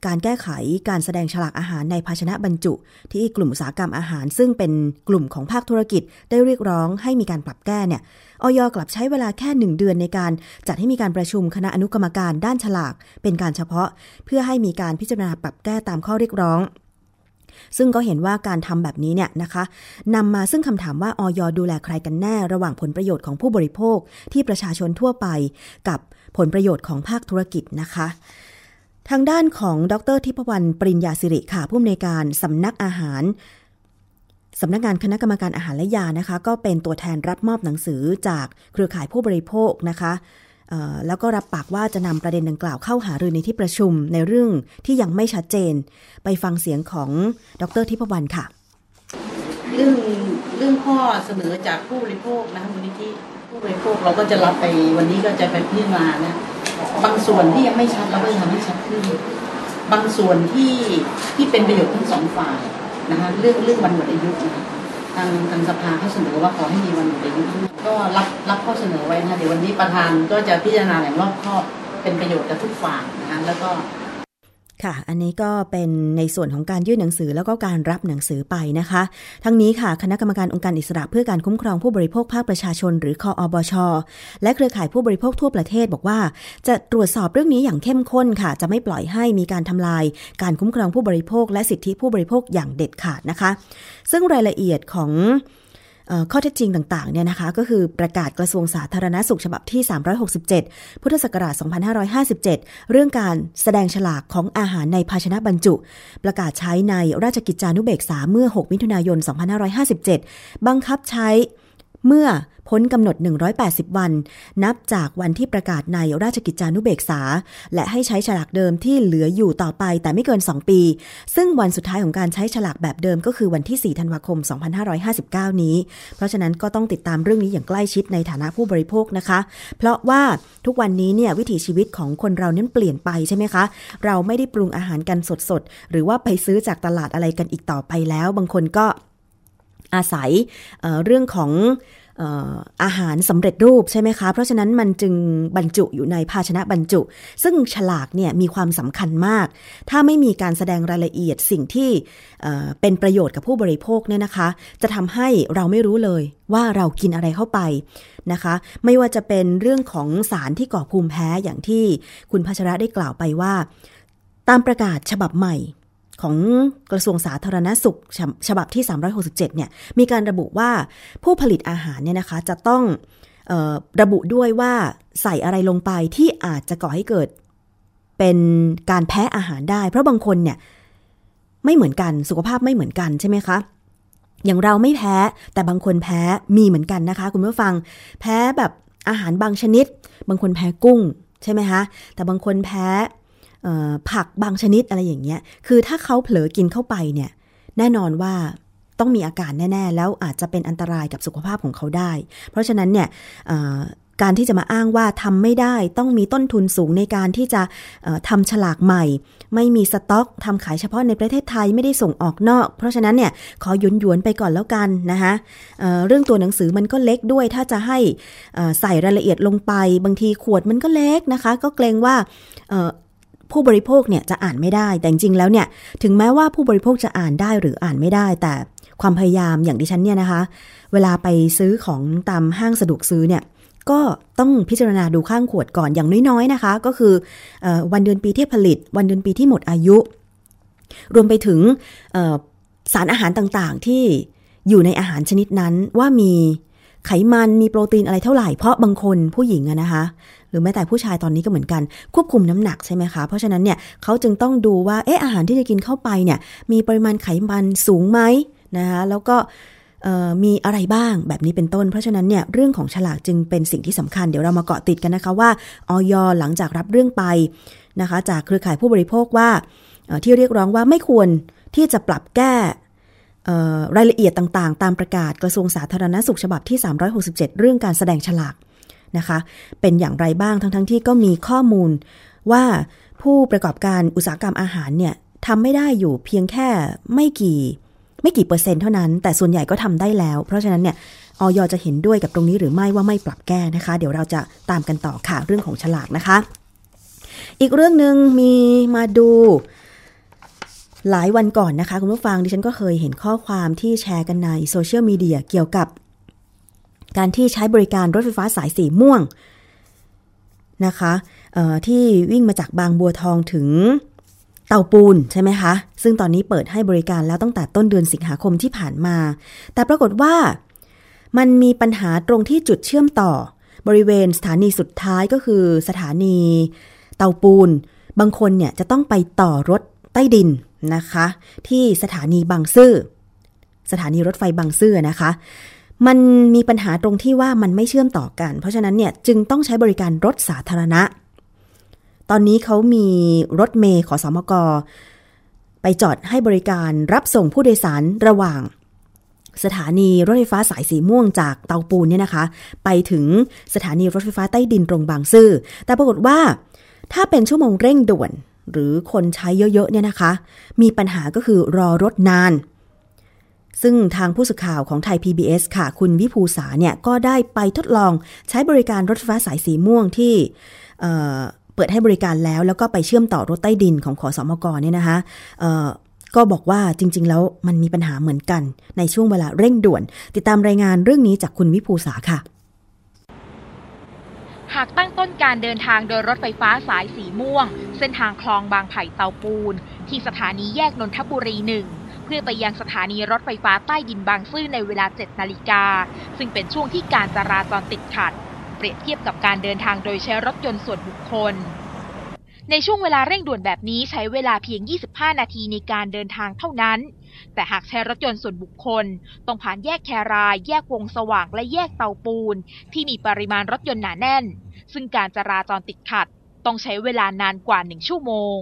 การแก้ไขการแสดงฉลากอาหารในภาชนะบรรจุที่กลุ่มอุตสาหกรรมอาหารซึ่งเป็นกลุ่มของภาคธุรกิจได้เรียกร้องให้มีการปรับแก้เนี่ยอย.กลับใช้เวลาแค่หนึ่งเดือนในการจัดให้มีการประชุมคณะอนุกรรมการด้านฉลากเป็นการเฉพาะเพื่อให้มีการพิจารณาปรับแก้ตามข้อเรียกร้องซึ่งก็เห็นว่าการทำแบบนี้เนี่ยนะคะนำมาซึ่งคำถามว่าอย.ดูแลใครกันแน่ระหว่างผลประโยชน์ของผู้บริโภคที่ประชาชนทั่วไปกับผลประโยชน์ของภาคธุรกิจนะคะทางด้านของดร.ทิพวรรณ ปริญญาสิริค่ะผู้อำนวยการสำนักอาหารสำนักงานคณะกรรมการอาหารและยานะคะก็เป็นตัวแทนรับมอบหนังสือจากเครือข่ายผู้บริโภคนะคะแล้วก็รับปากว่าจะนำประเด็นดังกล่าวเข้าหารือในที่ประชุมในเรื่องที่ยังไม่ชัดเจนไปฟังเสียงของดร.ทิพวรรณค่ะเรื่องเรื่องข้อเสนอจากผู้บริโภคนะคะมูลนิธิผู้บริโภคเราก็จะรับไปวันนี้ก็จะไปพิจารณานะบางส่วนที่ยังไม่ชัดเราก็จะทำให้ชัดขึ้นบางส่วนที่ที่เป็นประโยชน์ทั้งสองฝ่ายนะคะเรื่องเรื่องวันหมดอายุนะทางทางสภาเขาเสนอว่าขอให้มีวันหมดอายุก็รับรับข้อเสนอไว้นะคะเดี๋ยววันนี้ประธานก็จะพิจารณาอย่างรอบคอบเป็นประโยชน์กับทุกฝ่ายนะคะแล้วก็ค่ะอันนี้ก็เป็นในส่วนของการยื่นหนังสือแล้วก็การรับหนังสือไปนะคะทั้งนี้ค่ะคณะกรรมการองค์การอิสระเพื่อการคุ้มครองผู้บริโภคภาคประชาชนหรือคอบช.และเครือข่ายผู้บริโภคทั่วประเทศบอกว่าจะตรวจสอบเรื่องนี้อย่างเข้มข้นค่ะจะไม่ปล่อยให้มีการทำลายการคุ้มครองผู้บริโภคและสิทธิผู้บริโภคอย่างเด็ดขาดนะคะซึ่งรายละเอียดของข้อเท็จจริงต่างๆเนี่ยนะคะก็คือประกาศกระทรวงสาธารณสุขฉบับที่สามร้อยหกสิบเจ็ดพุทธศักราชสองพันห้าร้อยห้าสิบเจ็ดเรื่องการแสดงฉลากของอาหารในภาชนะบรรจุประกาศใช้ในราชกิจจานุเบกษาเมื่อหกมิถุนายนสองพันห้าร้อยห้าสิบเจ็ดบังคับใช้เมื่อพ้นกำหนดหนึ่งร้อยแปดสิบวันนับจากวันที่ประกาศในราชกิจจานุเบกษาและให้ใช้ฉลากเดิมที่เหลืออยู่ต่อไปแต่ไม่เกินสองปีซึ่งวันสุดท้ายของการใช้ฉลากแบบเดิมก็คือวันที่สี่ธันวาคมสองพันห้าร้อยห้าสิบเก้านี้เพราะฉะนั้นก็ต้องติดตามเรื่องนี้อย่างใกล้ชิดในฐานะผู้บริโภคนะคะเพราะว่าทุกวันนี้เนี่ยวิถีชีวิตของคนเรานั้นเปลี่ยนไปใช่ไหมคะเราไม่ได้ปรุงอาหารกันสดๆหรือว่าไปซื้อจากตลาดอะไรกันอีกต่อไปแล้วบางคนก็อาศัย เอ่อ เรื่องของอาหารสำเร็จรูปใช่ไหมคะเพราะฉะนั้นมันจึงบรรจุอยู่ในภาชนะบรรจุซึ่งฉลากเนี่ยมีความสำคัญมากถ้าไม่มีการแสดงรายละเอียดสิ่งที่เป็นประโยชน์กับผู้บริโภคเนี่ยนะคะจะทำให้เราไม่รู้เลยว่าเรากินอะไรเข้าไปนะคะไม่ว่าจะเป็นเรื่องของสารที่ก่อภูมิแพ้อย่างที่คุณพัชระได้กล่าวไปว่าตามประกาศฉบับใหม่ของกระทรวงสาธารณสุขฉบับที่สามร้อยหกสิบเจ็ดเนี่ยมีการระบุว่าผู้ผลิตอาหารเนี่ยนะคะจะต้องเอ่อระบุด้วยว่าใส่อะไรลงไปที่อาจจะก่อให้เกิดเป็นการแพ้อาหารได้เพราะบางคนเนี่ยไม่เหมือนกันสุขภาพไม่เหมือนกันใช่ไหมคะอย่างเราไม่แพ้แต่บางคนแพ้มีเหมือนกันนะคะคุณผู้ฟังแพ้แบบอาหารบางชนิดบางคนแพ้กุ้งใช่ไหมคะแต่บางคนแพ้ผักบางชนิดอะไรอย่างเงี้ยคือถ้าเขาเผลอกินเข้าไปเนี่ยแน่นอนว่าต้องมีอาการแน่ๆแล้วอาจจะเป็นอันตรายกับสุขภาพของเขาได้เพราะฉะนั้นเนี่ยการที่จะมาอ้างว่าทำไม่ได้ต้องมีต้นทุนสูงในการที่จะทำฉลากใหม่ไม่มีสต็อกทำขายเฉพาะในประเทศไทยไม่ได้ส่งออกนอกเพราะฉะนั้นเนี่ยขอหยวนๆไปก่อนแล้วกันนะคะเรื่องตัวหนังสือมันก็เล็กด้วยถ้าจะให้ใส่รายละเอียดลงไปบางทีขวดมันก็เล็กนะคะก็เกรงว่าผู้บริโภคเนี่ยจะอ่านไม่ได้แต่จริงๆแล้วเนี่ยถึงแม้ว่าผู้บริโภคจะอ่านได้หรืออ่านไม่ได้แต่ความพยายามอย่างดิฉันเนี่ยนะคะเวลาไปซื้อของตามห้างสะดวกซื้อเนี่ยก็ต้องพิจารณาดูข้างขวดก่อนอย่างน้อยๆนะคะก็คือเอ่อวันเดือนปีที่ผลิตวันเดือนปีที่หมดอายุรวมไปถึงเอ่อสารอาหารต่างๆที่อยู่ในอาหารชนิดนั้นว่ามีไขมันมีโปรตีนอะไรเท่าไหร่เพราะบางคนผู้หญิงอะนะคะหรือแม้แต่ผู้ชายตอนนี้ก็เหมือนกันควบคุมน้ำหนักใช่ไหมคะเพราะฉะนั้นเนี่ยเขาจึงต้องดูว่าเอออาหารที่จะกินเข้าไปเนี่ยมีปริมาณไขมันสูงไหมนะคะแล้วก็มีอะไรบ้างแบบนี้เป็นต้นเพราะฉะนั้นเนี่ยเรื่องของฉลากจึงเป็นสิ่งที่สำคัญเดี๋ยวเรามาเกาะติดกันนะคะว่าอย.หลังจากรับเรื่องไปนะคะจากเครือข่ายผู้บริโภคว่าที่เรียกร้องว่าไม่ควรที่จะปรับแก้รายละเอียดต่างๆตามประกาศกระทรวงสาธารณสุขฉบับที่สามร้อยหกสิบเจ็ดเรื่องการแสดงฉลากนะคะเป็นอย่างไรบ้างทั้งๆที่ก็มีข้อมูลว่าผู้ประกอบการอุตสาหกรรมอาหารเนี่ยทำไม่ได้อยู่เพียงแค่ไม่กี่ไม่กี่เปอร์เซ็นต์เท่านั้นแต่ส่วนใหญ่ก็ทำได้แล้วเพราะฉะนั้นเนี่ยอย.จะเห็นด้วยกับตรงนี้หรือไม่ว่าไม่ปรับแก้นะคะเดี๋ยวเราจะตามกันต่อค่ะเรื่องของฉลากนะคะอีกเรื่องนึงมีมาดู หลายวันก่อนนะคะคุณผู้ฟังดิฉันก็เคยเห็นข้อความที่แชร์กันในโซเชียลมีเดียเกี่ยวกับการที่ใช้บริการรถไฟฟ้าสายสีม่วงนะคะที่วิ่งมาจากบางบัวทองถึงเตาปูนใช่ไหมคะซึ่งตอนนี้เปิดให้บริการแล้วตั้งแต่ต้นเดือนสิงหาคมที่ผ่านมาแต่ปรากฏว่ามันมีปัญหาตรงที่จุดเชื่อมต่อบริเวณสถานีสุดท้ายก็คือสถานีเตาปูนบางคนเนี่ยจะต้องไปต่อรถใต้ดินนะคะที่สถานีบางซื่อสถานีรถไฟบางซื่อนะคะมันมีปัญหาตรงที่ว่ามันไม่เชื่อมต่อกันเพราะฉะนั้นเนี่ยจึงต้องใช้บริการรถสาธารณะตอนนี้เขามีรถเมล์ขสมกไปจอดให้บริการรับส่งผู้โดยสารระหว่างสถานีรถไฟฟ้าสายสีม่วงจากเตาปูนเนี่ยนะคะไปถึงสถานีรถไฟฟ้าใต้ดินตรงบางซื่อแต่ปรากฏว่าถ้าเป็นชั่วโมงเร่งด่วนหรือคนใช้เยอะๆเนี่ยนะคะมีปัญหาก็คือรอรถนานซึ่งทางผู้สื่อข่าวของไทย พี บี เอส ค่ะคุณวิภูษาเนี่ยก็ได้ไปทดลองใช้บริการรถไฟฟ้าสายสีม่วงที่เอ่อเปิดให้บริการแล้วแล้วก็ไปเชื่อมต่อรถใต้ดินของขสมกเนี่ยนะคะเอ่อก็บอกว่าจริงๆแล้วมันมีปัญหาเหมือนกันในช่วงเวลาเร่งด่วนติดตามรายงานเรื่องนี้จากคุณวิภูษาค่ะหากตั้งต้นการเดินทางโดยรถไฟฟ้าสายสีม่วงเส้นทางคลองบางไผ่เตาปูนที่สถานีแยกนนทบุรีหนึ่งเพื่อไปยังสถานีรถไฟฟ้าใต้ดินบางซื่อในเวลา เจ็ดนาฬิกาซึ่งเป็นช่วงที่การจราจรติดขัดเปรียบเทียบกับการเดินทางโดยใช้รถยนต์ส่วนบุคคลในช่วงเวลาเร่งด่วนแบบนี้ใช้เวลาเพียงยี่สิบห้านาทีในการเดินทางเท่านั้นแต่หากใช้รถยนต์ส่วนบุคคลต้องผ่านแยกแครายแยกวงสว่างและแยกเตาปูนที่มีปริมาณรถยนต์หนาแน่นซึ่งการจราจรติดขัดต้องใช้เวลานานกว่าหนึ่งชั่วโมง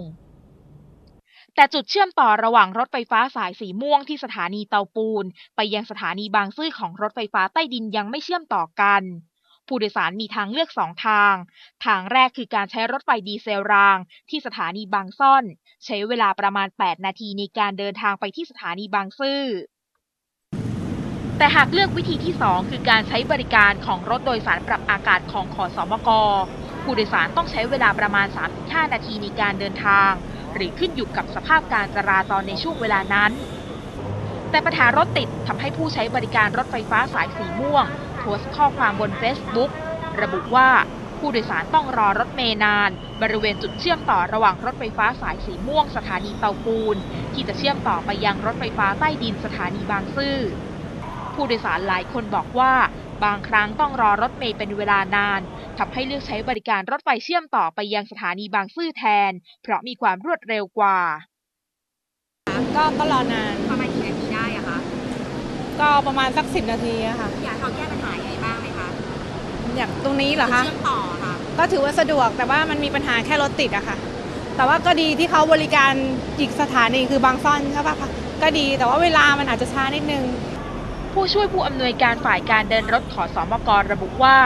แต่จุดเชื่อมต่อระหว่างรถไฟฟ้าสายสีม่วงที่สถานีเตาปูนไปยังสถานีบางซื่อของรถไฟฟ้าใต้ดินยังไม่เชื่อมต่อกันผู้โดยสารมีทางเลือกสองทางทางแรกคือการใช้รถไฟดีเซลรางที่สถานีบางซ่อนใช้เวลาประมาณแปดนาทีในการเดินทางไปที่สถานีบางซื่อแต่หากเลือกวิธีที่สองคือการใช้บริการของรถโดยสารปรับอากาศของขสมกผู้โดยสารต้องใช้เวลาประมาณสามถึงห้านาทีในการเดินทางหรือขึ้นอยู่กับสภาพการจราจรในช่วงเวลานั้นแต่ปัญหารถติดทำให้ผู้ใช้บริการรถไฟฟ้าสายสีม่วงโพสต์ข้อความบน Facebook ระบุว่าผู้โดยสารต้องรอรถเมล์นานบริเวณจุดเชื่อมต่อระหว่างรถไฟฟ้าสายสีม่วงสถานีเตาปูนที่จะเชื่อมต่อไปยังรถไฟฟ้าใต้ดินสถานีบางซื่อผู้โดยสารหลายคนบอกว่าบางครั้งต้องรอรถเมล์เป็นเวลานานทำให้เลือกใช้บริการรถไฟเชื่อมต่อไปยังสถานีบางซื่อแทนเพราะมีความรวดเร็วกว่าก็ก็รอนานประมาณกี่นาทีได้อะคะก็ประมาณสักสิบนาทีอะค่ะอยากเขาแก้ปัญหาอะไรบ้างไหมคะอยากตรงนี้เหรอคะเชื่อมต่อค่ะก็ถือว่าสะดวกแต่ว่ามันมีปัญหาแค่รถติดอะค่ะแต่ว่าก็ดีที่เขาบริการอีกสถานีคือบางซ่อนใช่ป่ะคะก็ดีแต่ว่าเวลามันอาจจะช้านิดนึงผู้ช่วยผู้อำนวยการฝ่ายการเดินรถขสมกระบุว่า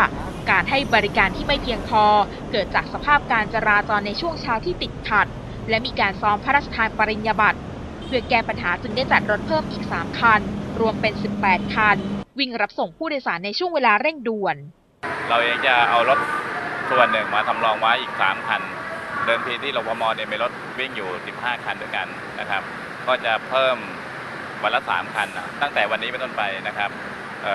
การให้บริการที่ไม่เพียงพอเกิดจากสภาพการจราจรในช่วงเช้าที่ติดขัดและมีการซ้อมพระราชทานปริญญาบัตรเพื่อแก้ปัญหาจึงได้จัดรถเพิ่มอีกสามคันรวมเป็นสิบแปดคันวิ่งรับส่งผู้โดยสารในช่วงเวลาเร่งด่วนเราเองจะเอารถส่วนหนึ่งมาทำรองไว้อีกสามคันเดิมทีที่รพม.เนี่ยมีรถวิ่งอยู่สิบห้าคันด้วยกันนะครับก็จะเพิ่มวันละสามคันตั้งแต่วันนี้เป็นต้นไปนะครับ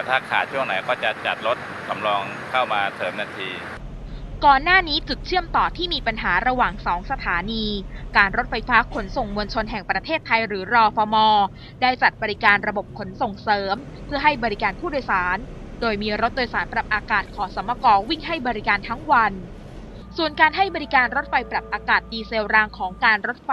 ถ้าขาดช่วงไหนก็จะจัดรถสำรองเข้ามาเสริมทันทีก่อนหน้านี้จุดเชื่อมต่อที่มีปัญหาระหว่างสองสถานีการรถไฟฟ้าขนส่งมวลชนแห่งประเทศไทยหรือรฟม.ได้จัดบริการระบบขนส่งเสริมเพื่อให้บริการผู้โดยสารโดยมีรถโดยสารปรับอากาศขสมกวิ่งให้บริการทั้งวันส่วนการให้บริการรถไฟปรับอากาศดีเซลรางของการรถไฟ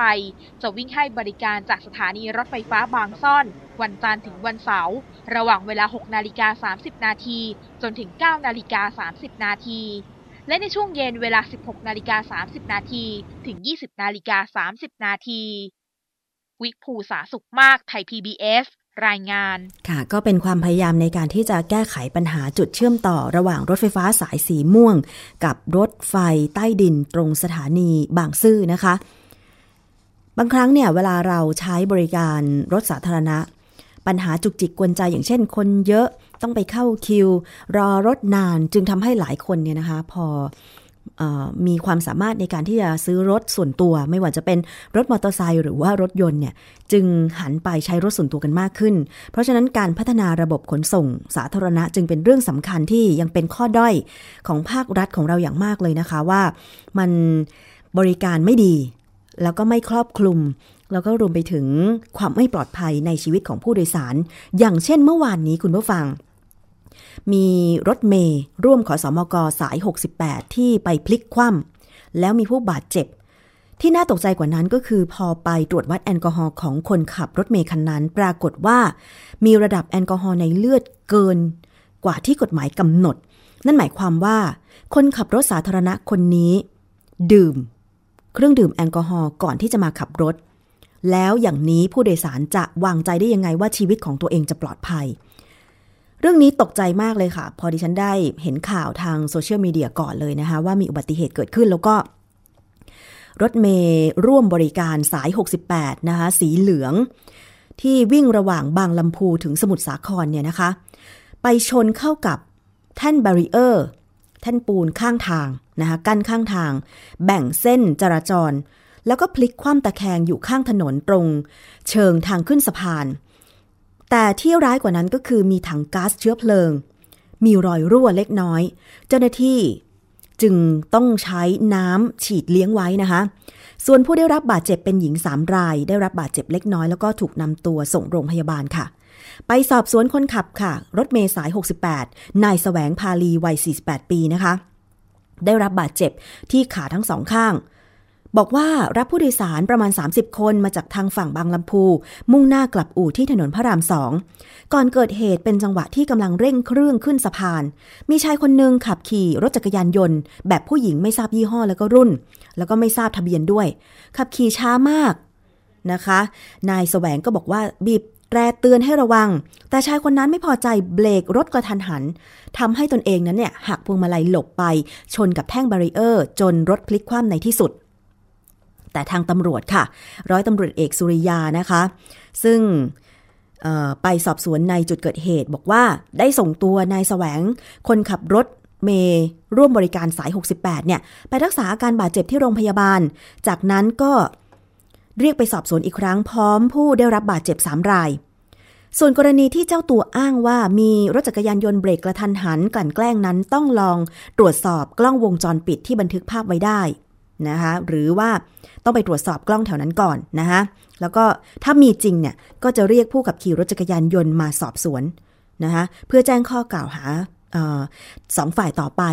จะวิ่งให้บริการจากสถานีรถไฟฟ้าบางซ่อนวันจันทร์ถึงวันเสาร์ระหว่างเวลา หกนาฬิกาสามสิบนาทีจนถึง เก้านาฬิกาสามสิบนาทีและในช่วงเย็นเวลา สิบหกนาฬิกาสามสิบนาทีถึง ยี่สิบนาฬิกาสามสิบนาทีวิภูษาสุขมากไทย พี บี เอส รายงานค่ะก็เป็นความพยายามในการที่จะแก้ไขปัญหาจุดเชื่อมต่อระหว่างรถไฟฟ้าสายสีม่วงกับรถไฟใต้ดินตรงสถานีบางซื่อนะคะบางครั้งเนี่ยเวลาเราใช้บริการรถสาธารณะปัญหาจุกจิกกวนใจอย่างเช่นคนเยอะต้องไปเข้าคิวรอรถนานจึงทำให้หลายคนเนี่ยนะคะพอ มีความสามารถในการที่จะซื้อรถส่วนตัวไม่ว่าจะเป็นรถมอเตอร์ไซค์หรือว่ารถยนต์เนี่ยจึงหันไปใช้รถส่วนตัวกันมากขึ้นเพราะฉะนั้นการพัฒนาระบบขนส่งสาธารณะจึงเป็นเรื่องสำคัญที่ยังเป็นข้อด้อยของภาครัฐของเราอย่างมากเลยนะคะว่ามันบริการไม่ดีแล้วก็ไม่ครอบคลุมแล้วก็รวมไปถึงความไม่ปลอดภัยในชีวิตของผู้โดยสารอย่างเช่นเมื่อวานนี้คุณผู้ฟังมีรถเมล์ร่วมขสมกสายหกสิบแปดที่ไปพลิกคว่ำแล้วมีผู้บาดเจ็บที่น่าตกใจกว่านั้นก็คือพอไปตรวจวัดแอลกอฮอล์ของคนขับรถเมล์คันนั้นปรากฏว่ามีระดับแอลกอฮอล์ในเลือดเกินกว่าที่กฎหมายกำหนดนั่นหมายความว่าคนขับรถสาธารณะคนนี้ดื่มเครื่องดื่มแอลกอฮอล์ก่อนที่จะมาขับรถแล้วอย่างนี้ผู้โดยสารจะวางใจได้ยังไงว่าชีวิตของตัวเองจะปลอดภัยเรื่องนี้ตกใจมากเลยค่ะพอดิฉันได้เห็นข่าวทางโซเชียลมีเดียก่อนเลยนะคะว่ามีอุบัติเหตุเกิดขึ้นแล้วก็รถเมล์ร่วมบริการสายหกสิบแปดนะคะสีเหลืองที่วิ่งระหว่างบางลำพูถึงสมุทรสาครเนี่ยนะคะไปชนเข้ากับแท่นแบรีเออร์แท่นปูนข้างทางนะคะกั้นข้างทางแบ่งเส้นจราจรแล้วก็พลิกคว่ำตะแคงอยู่ข้างถนนตรงเชิงทางขึ้นสะพานแต่ที่ร้ายกว่านั้นก็คือมีถังก๊าซเชื้อเพลิงมีรอยรั่วเล็กน้อยเจ้าหน้าที่จึงต้องใช้น้ำฉีดเลี้ยงไว้นะคะส่วนผู้ได้รับบาดเจ็บเป็นหญิงสามรายได้รับบาดเจ็บเล็กน้อยแล้วก็ถูกนำตัวส่งโรงพยาบาลค่ะไปสอบสวนคนขับค่ะรถเมล์สายหกสิบแปดนายแสวงพาลีวัยสี่สิบแปดปีนะคะได้รับบาดเจ็บที่ขาทั้งสองข้างบอกว่ารับผู้โดยสารประมาณสามสิบคนมาจากทางฝั่งบางลำพูมุ่งหน้ากลับอู่ที่ถนนพระรามสองก่อนเกิดเหตุเป็นจังหวะที่กำลังเร่งเครื่องขึ้นสะพานมีชายคนหนึ่งขับขี่รถจักรยานยนต์แบบผู้หญิงไม่ทราบยี่ห้อแล้วก็รุ่นแล้วก็ไม่ทราบทะเบียนด้วยขับขี่ช้ามากนะคะนายแสวงก็บอกว่าบีบแตรเตือนให้ระวังแต่ชายคนนั้นไม่พอใจเบรกรถกระทันหันทำให้ตนเองนั้นเนี่ยหักพวงมาลัยหลบไปชนกับแท่งแบรีเออร์จนรถพลิกคว่ำในที่สุดแต่ทางตำรวจค่ะร้อยตำรวจเอกสุริยานะคะซึ่งไปสอบสวนในจุดเกิดเหตุบอกว่าได้ส่งตัวนายแสวงคนขับรถเมล์ร่วมบริการสายหกสิบแปดเนี่ยไปรักษาอาการบาดเจ็บที่โรงพยาบาลจากนั้นก็เรียกไปสอบสวนอีกครั้งพร้อมผู้ได้รับบาดเจ็บสามรายส่วนกรณีที่เจ้าตัวอ้างว่ามีรถจักรยานยนต์เบรกกระทันหันกลั่นแกล้งนั้นต้องลองตรวจสอบกล้องวงจรปิดที่บันทึกภาพไว้ได้นะคะหรือว่าต้องไปตรวจสอบกล้องแถวนั้นก่อนนะคะแล้วก็ถ้ามีจริงเนี่ยก็จะเรียกผู้ขับขี่รถจักรยานยนต์มาสอบสวนนะคะเพื่อแจ้งข้อกล่าวหาสองฝ่ายต่อไป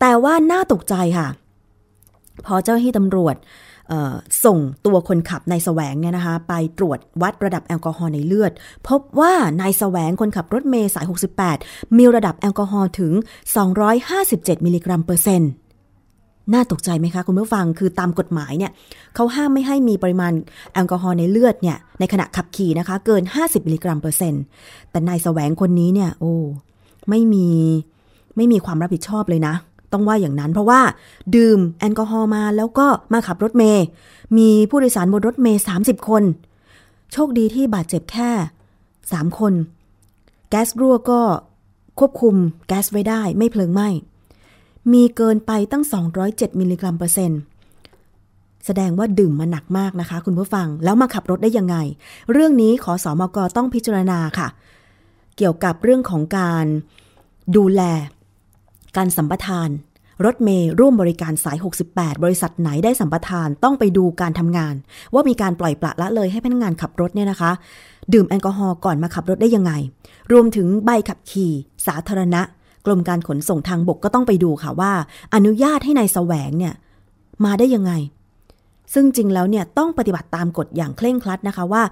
แต่ว่าน่าตกใจค่ะพอเจ้าหน้าที่ตำรวจส่งตัวคนขับนายแสวงเนี่ยนะคะไปตรวจวัดระดับแอลกอฮอล์ในเลือดพบว่านายแสวงคนขับรถเมล์สายหกสิบแปดมีระดับแอลกอฮอล์ถึงสองร้อยห้าสิบเจ็ดมิลลิกรัมเปอร์เซ็นต์น่าตกใจไหมคะคุณผู้ฟังคือตามกฎหมายเนี่ยเขาห้ามไม่ให้มีปริมาณแอลกอฮอล์ในเลือดเนี่ยในขณะขับขี่นะคะเกินห้าสิบมิลลิกรัมเปอร์เซ็นต์แต่นายแสวงคนนี้เนี่ยโอ้ไม่มีไม่มีความรับผิดชอบเลยนะต้องว่าอย่างนั้นเพราะว่าดื่มแอลกอฮอล์มาแล้วก็มาขับรถเมล์มีผู้โดยสารบนรถเมล์สามสิบคนโชคดีที่บาดเจ็บแค่สามคนแก๊สรั่วก็ควบคุมแก๊สไว้ได้ไม่เพลิงไหม้มีเกินไปตั้งสองร้อยเจ็ดมิลลิกรัมเปอร์เซ็นต์แสดงว่าดื่มมาหนักมากนะคะคุณผู้ฟังแล้วมาขับรถได้ยังไงเรื่องนี้ขสมกต้องพิจารณาค่ะเกี่ยวกับเรื่องของการดูแลการสัมปทานรถเมล์ร่วมบริการสายหกสิบแปดบริษัทไหนได้สัมปทานต้องไปดูการทำงานว่ามีการปล่อยปละละเลยให้พนักงานขับรถเนี่ยนะคะดื่มแอลกอฮอล์ก่อนมาขับรถได้ยังไงรวมถึงใบขับขี่สาธารณะกรมการขนส่งทางบกก็ต้องไปดูค่ะว่าอนุญาตให้นายแสวงเนี่ยมาได้ยังไงซึ่งจริงแล้วเนี่ยต้องปฏิบัติตามกฎอย่างเคร่งครัดนะคะว่า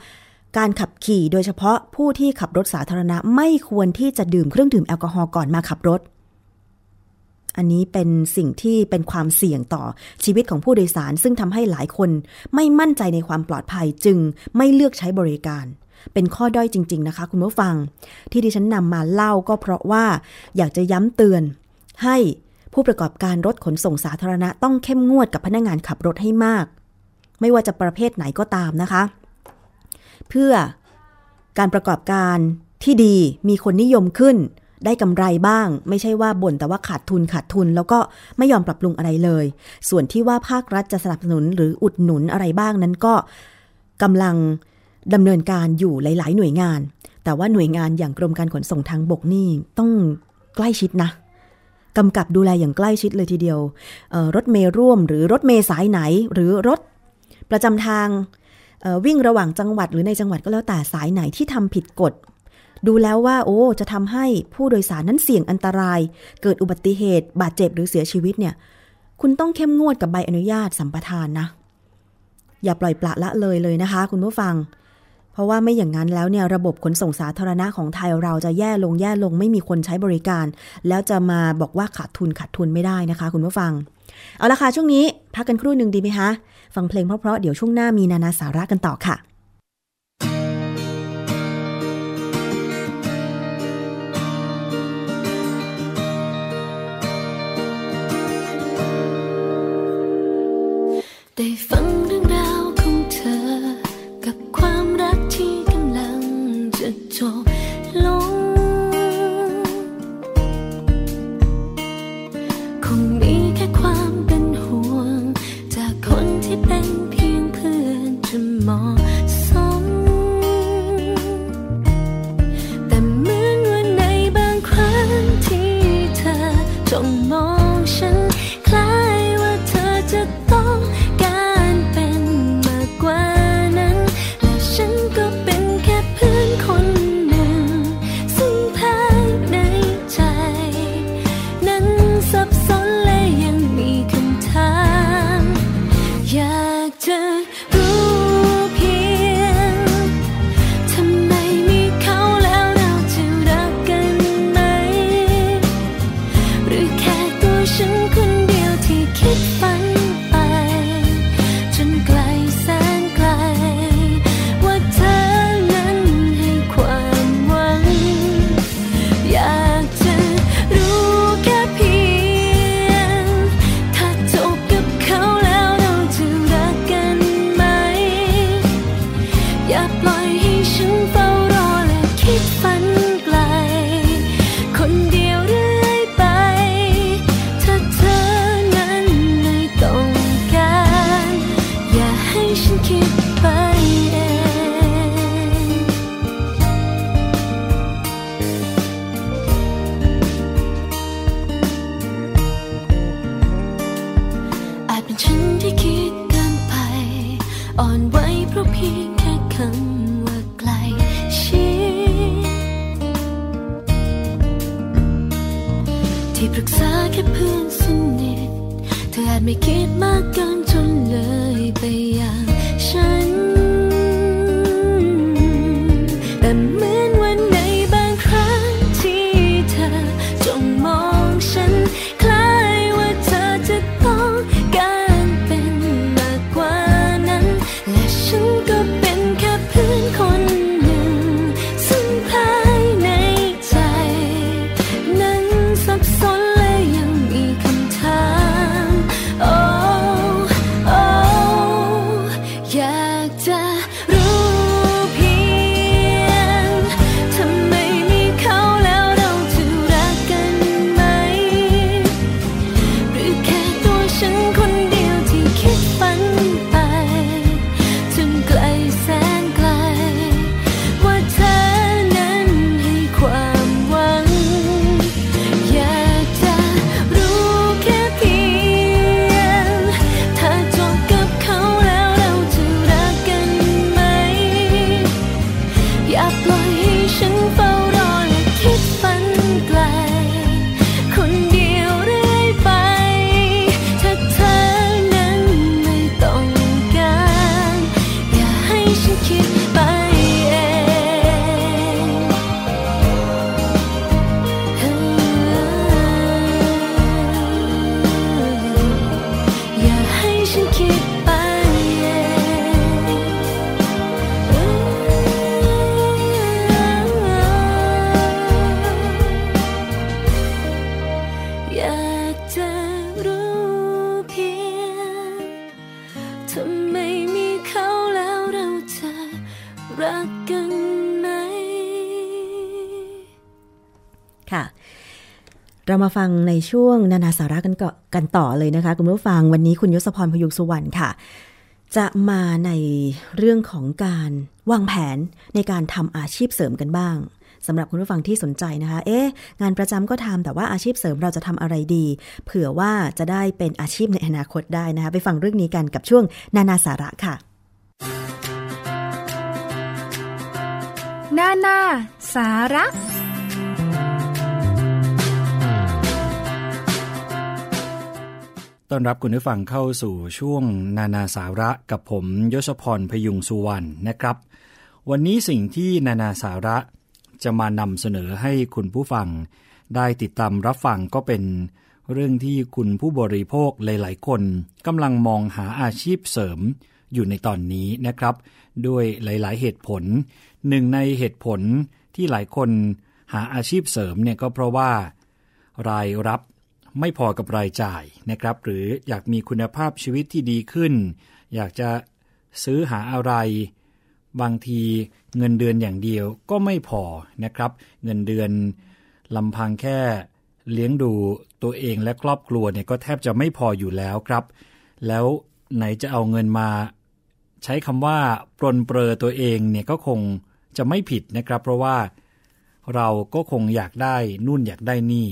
การขับขี่โดยเฉพาะผู้ที่ขับรถสาธารณะไม่ควรที่จะดื่มเครื่องดื่มแอลกอฮอล์ก่อนมาขับรถอันนี้เป็นสิ่งที่เป็นความเสี่ยงต่อชีวิตของผู้โดยสารซึ่งทำให้หลายคนไม่มั่นใจในความปลอดภัยจึงไม่เลือกใช้บริการเป็นข้อด้อยจริงๆนะคะคุณผู้ฟังที่ดิฉันนำมาเล่าก็เพราะว่าอยากจะย้ำเตือนให้ผู้ประกอบการรถขนส่งสาธารณะต้องเข้มงวดกับพนักงานขับรถให้มากไม่ว่าจะประเภทไหนก็ตามนะคะเพื่อการประกอบการที่ดีมีคนนิยมขึ้น ได้กำไรบ้างไม่ใช่ว่าบ่นแต่ว่าขาดทุนขาดทุนแล้วก็ไม่ยอมปรับปรุงอะไรเลยส่วนที่ว่าภาครัฐจะสนับสนุนหรืออุดหนุนอะไรบ้างนั้นก็กำลังดำเนินการอยู่หลายๆหน่วยงานแต่ว่าหน่วยงานอย่างกรมการขนส่งทางบกนี่ต้องใกล้ชิดนะกำกับดูแลอย่างใกล้ชิดเลยทีเดียวรถเมล์ร่วมหรือรถเมล์สายไหนหรือรถประจำทางวิ่งระหว่างจังหวัดหรือในจังหวัดก็แล้วแต่สายไหนที่ทำผิดกฎดูแล้วว่าโอ้จะทำให้ผู้โดยสารนั้นเสี่ยงอันตรายเกิดอุบัติเหตุบาดเจ็บหรือเสียชีวิตเนี่ยคุณต้องเข้มงวดกับใบอนุญาตสัมปทานนะอย่าปล่อยปละละเลยเลยนะคะคุณผู้ฟังเพราะว่าไม่อย่างนั้นแล้วเนี่ยระบบขนส่งสาธารณะของไทยเราจะแย่ลงแย่ลงไม่มีคนใช้บริการแล้วจะมาบอกว่าขาดทุนขาดทุนไม่ได้นะคะคุณผู้ฟังเอาละค่ะช่วงนี้พักกันครู่นึงดีไหมคะฟังเพลงเพราะๆเดี๋ยวช่วงหน้ามีนานาสาระกันต่อค่ะได้ฟังเรื่องราวของเธอกับความรักที่กำลังจะจบลงคงมีแค่ความเป็นห่วงจากคนที่เป็นเพียงเพื่อนจะมองไม่คิดมากเกินจนเลยไปอย่างฉันแต่เหมือนวันในบางครั้งที่เธอจ้องมองฉันคล้ายว่าเธอจะต้องการเป็นมากกว่านั้นและฉันก็เป็นแค่เพื่อนคนหนึ่งซึ่งภายในใจนั้นสับสนและยังมีคำถาม เรามาฟังในช่วงนานาสาระกันก็กันต่อเลยนะคะคุณผู้ฟังวันนี้คุณยศพรพยุงสุวรรณค่ะจะมาในเรื่องของการวางแผนในการทำอาชีพเสริมกันบ้างสำหรับคุณผู้ฟังที่สนใจนะคะเอ๊ะงานประจำก็ทำแต่ว่าอาชีพเสริมเราจะทำอะไรดีเผื่อว่าจะได้เป็นอาชีพในอนาคตได้นะคะไปฟังเรื่องนี้กันกับช่วงนานาสาระค่ะนานาสาระต้อนรับคุณผู้ฟังเข้าสู่ช่วงนานาสาระกับผมยศพรพยุงสุวรรณนะครับวันนี้สิ่งที่นานาสาระจะมานำเสนอให้คุณผู้ฟังได้ติดตามรับฟังก็เป็นเรื่องที่คุณผู้บริโภคหลายๆคนกำลังมองหาอาชีพเสริมอยู่ในตอนนี้นะครับด้วยหลายๆเหตุผลหนึ่งในเหตุผลที่หลายคนหาอาชีพเสริมเนี่ยก็เพราะว่ารายรับไม่พอกับรายจ่ายนะครับหรืออยากมีคุณภาพชีวิตที่ดีขึ้นอยากจะซื้อหาอะไรบางทีเงินเดือนอย่างเดียวก็ไม่พอนะครับเงินเดือนลำพังแค่เลี้ยงดูตัวเองและครอบครัวเนี่ยก็แทบจะไม่พออยู่แล้วครับแล้วไหนจะเอาเงินมาใช้คำว่าปรนเปรอตัวเองเนี่ยก็คงจะไม่ผิดนะครับเพราะว่าเราก็คงอยากได้นู่นอยากได้นี่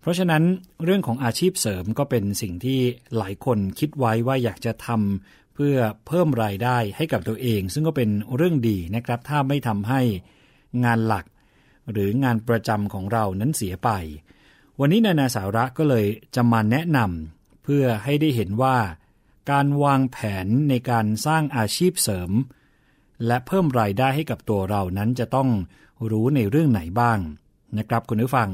เพราะฉะนั้นเรื่องของอาชีพเสริมก็เป็นสิ่งที่หลายคนคิดไว้ว่าอยากจะทำเพื่อเพิ่มรายได้ให้กับตัวเองซึ่งก็เป็นเรื่องดีนะครับถ้าไม่ทำให้งานหลักหรืองานประจำของเรานั้นเสียไปวันนี้นานาสาระก็เลยจะมาแนะนำเพื่อให้ได้เห็นว่าการวางแผนในการสร้างอาชีพเสริมและเพิ่มรายได้ให้กับตัวเรานั้นจะต้องรู้ในเรื่องไหนบ้างนะครับคุณผู้ฟัง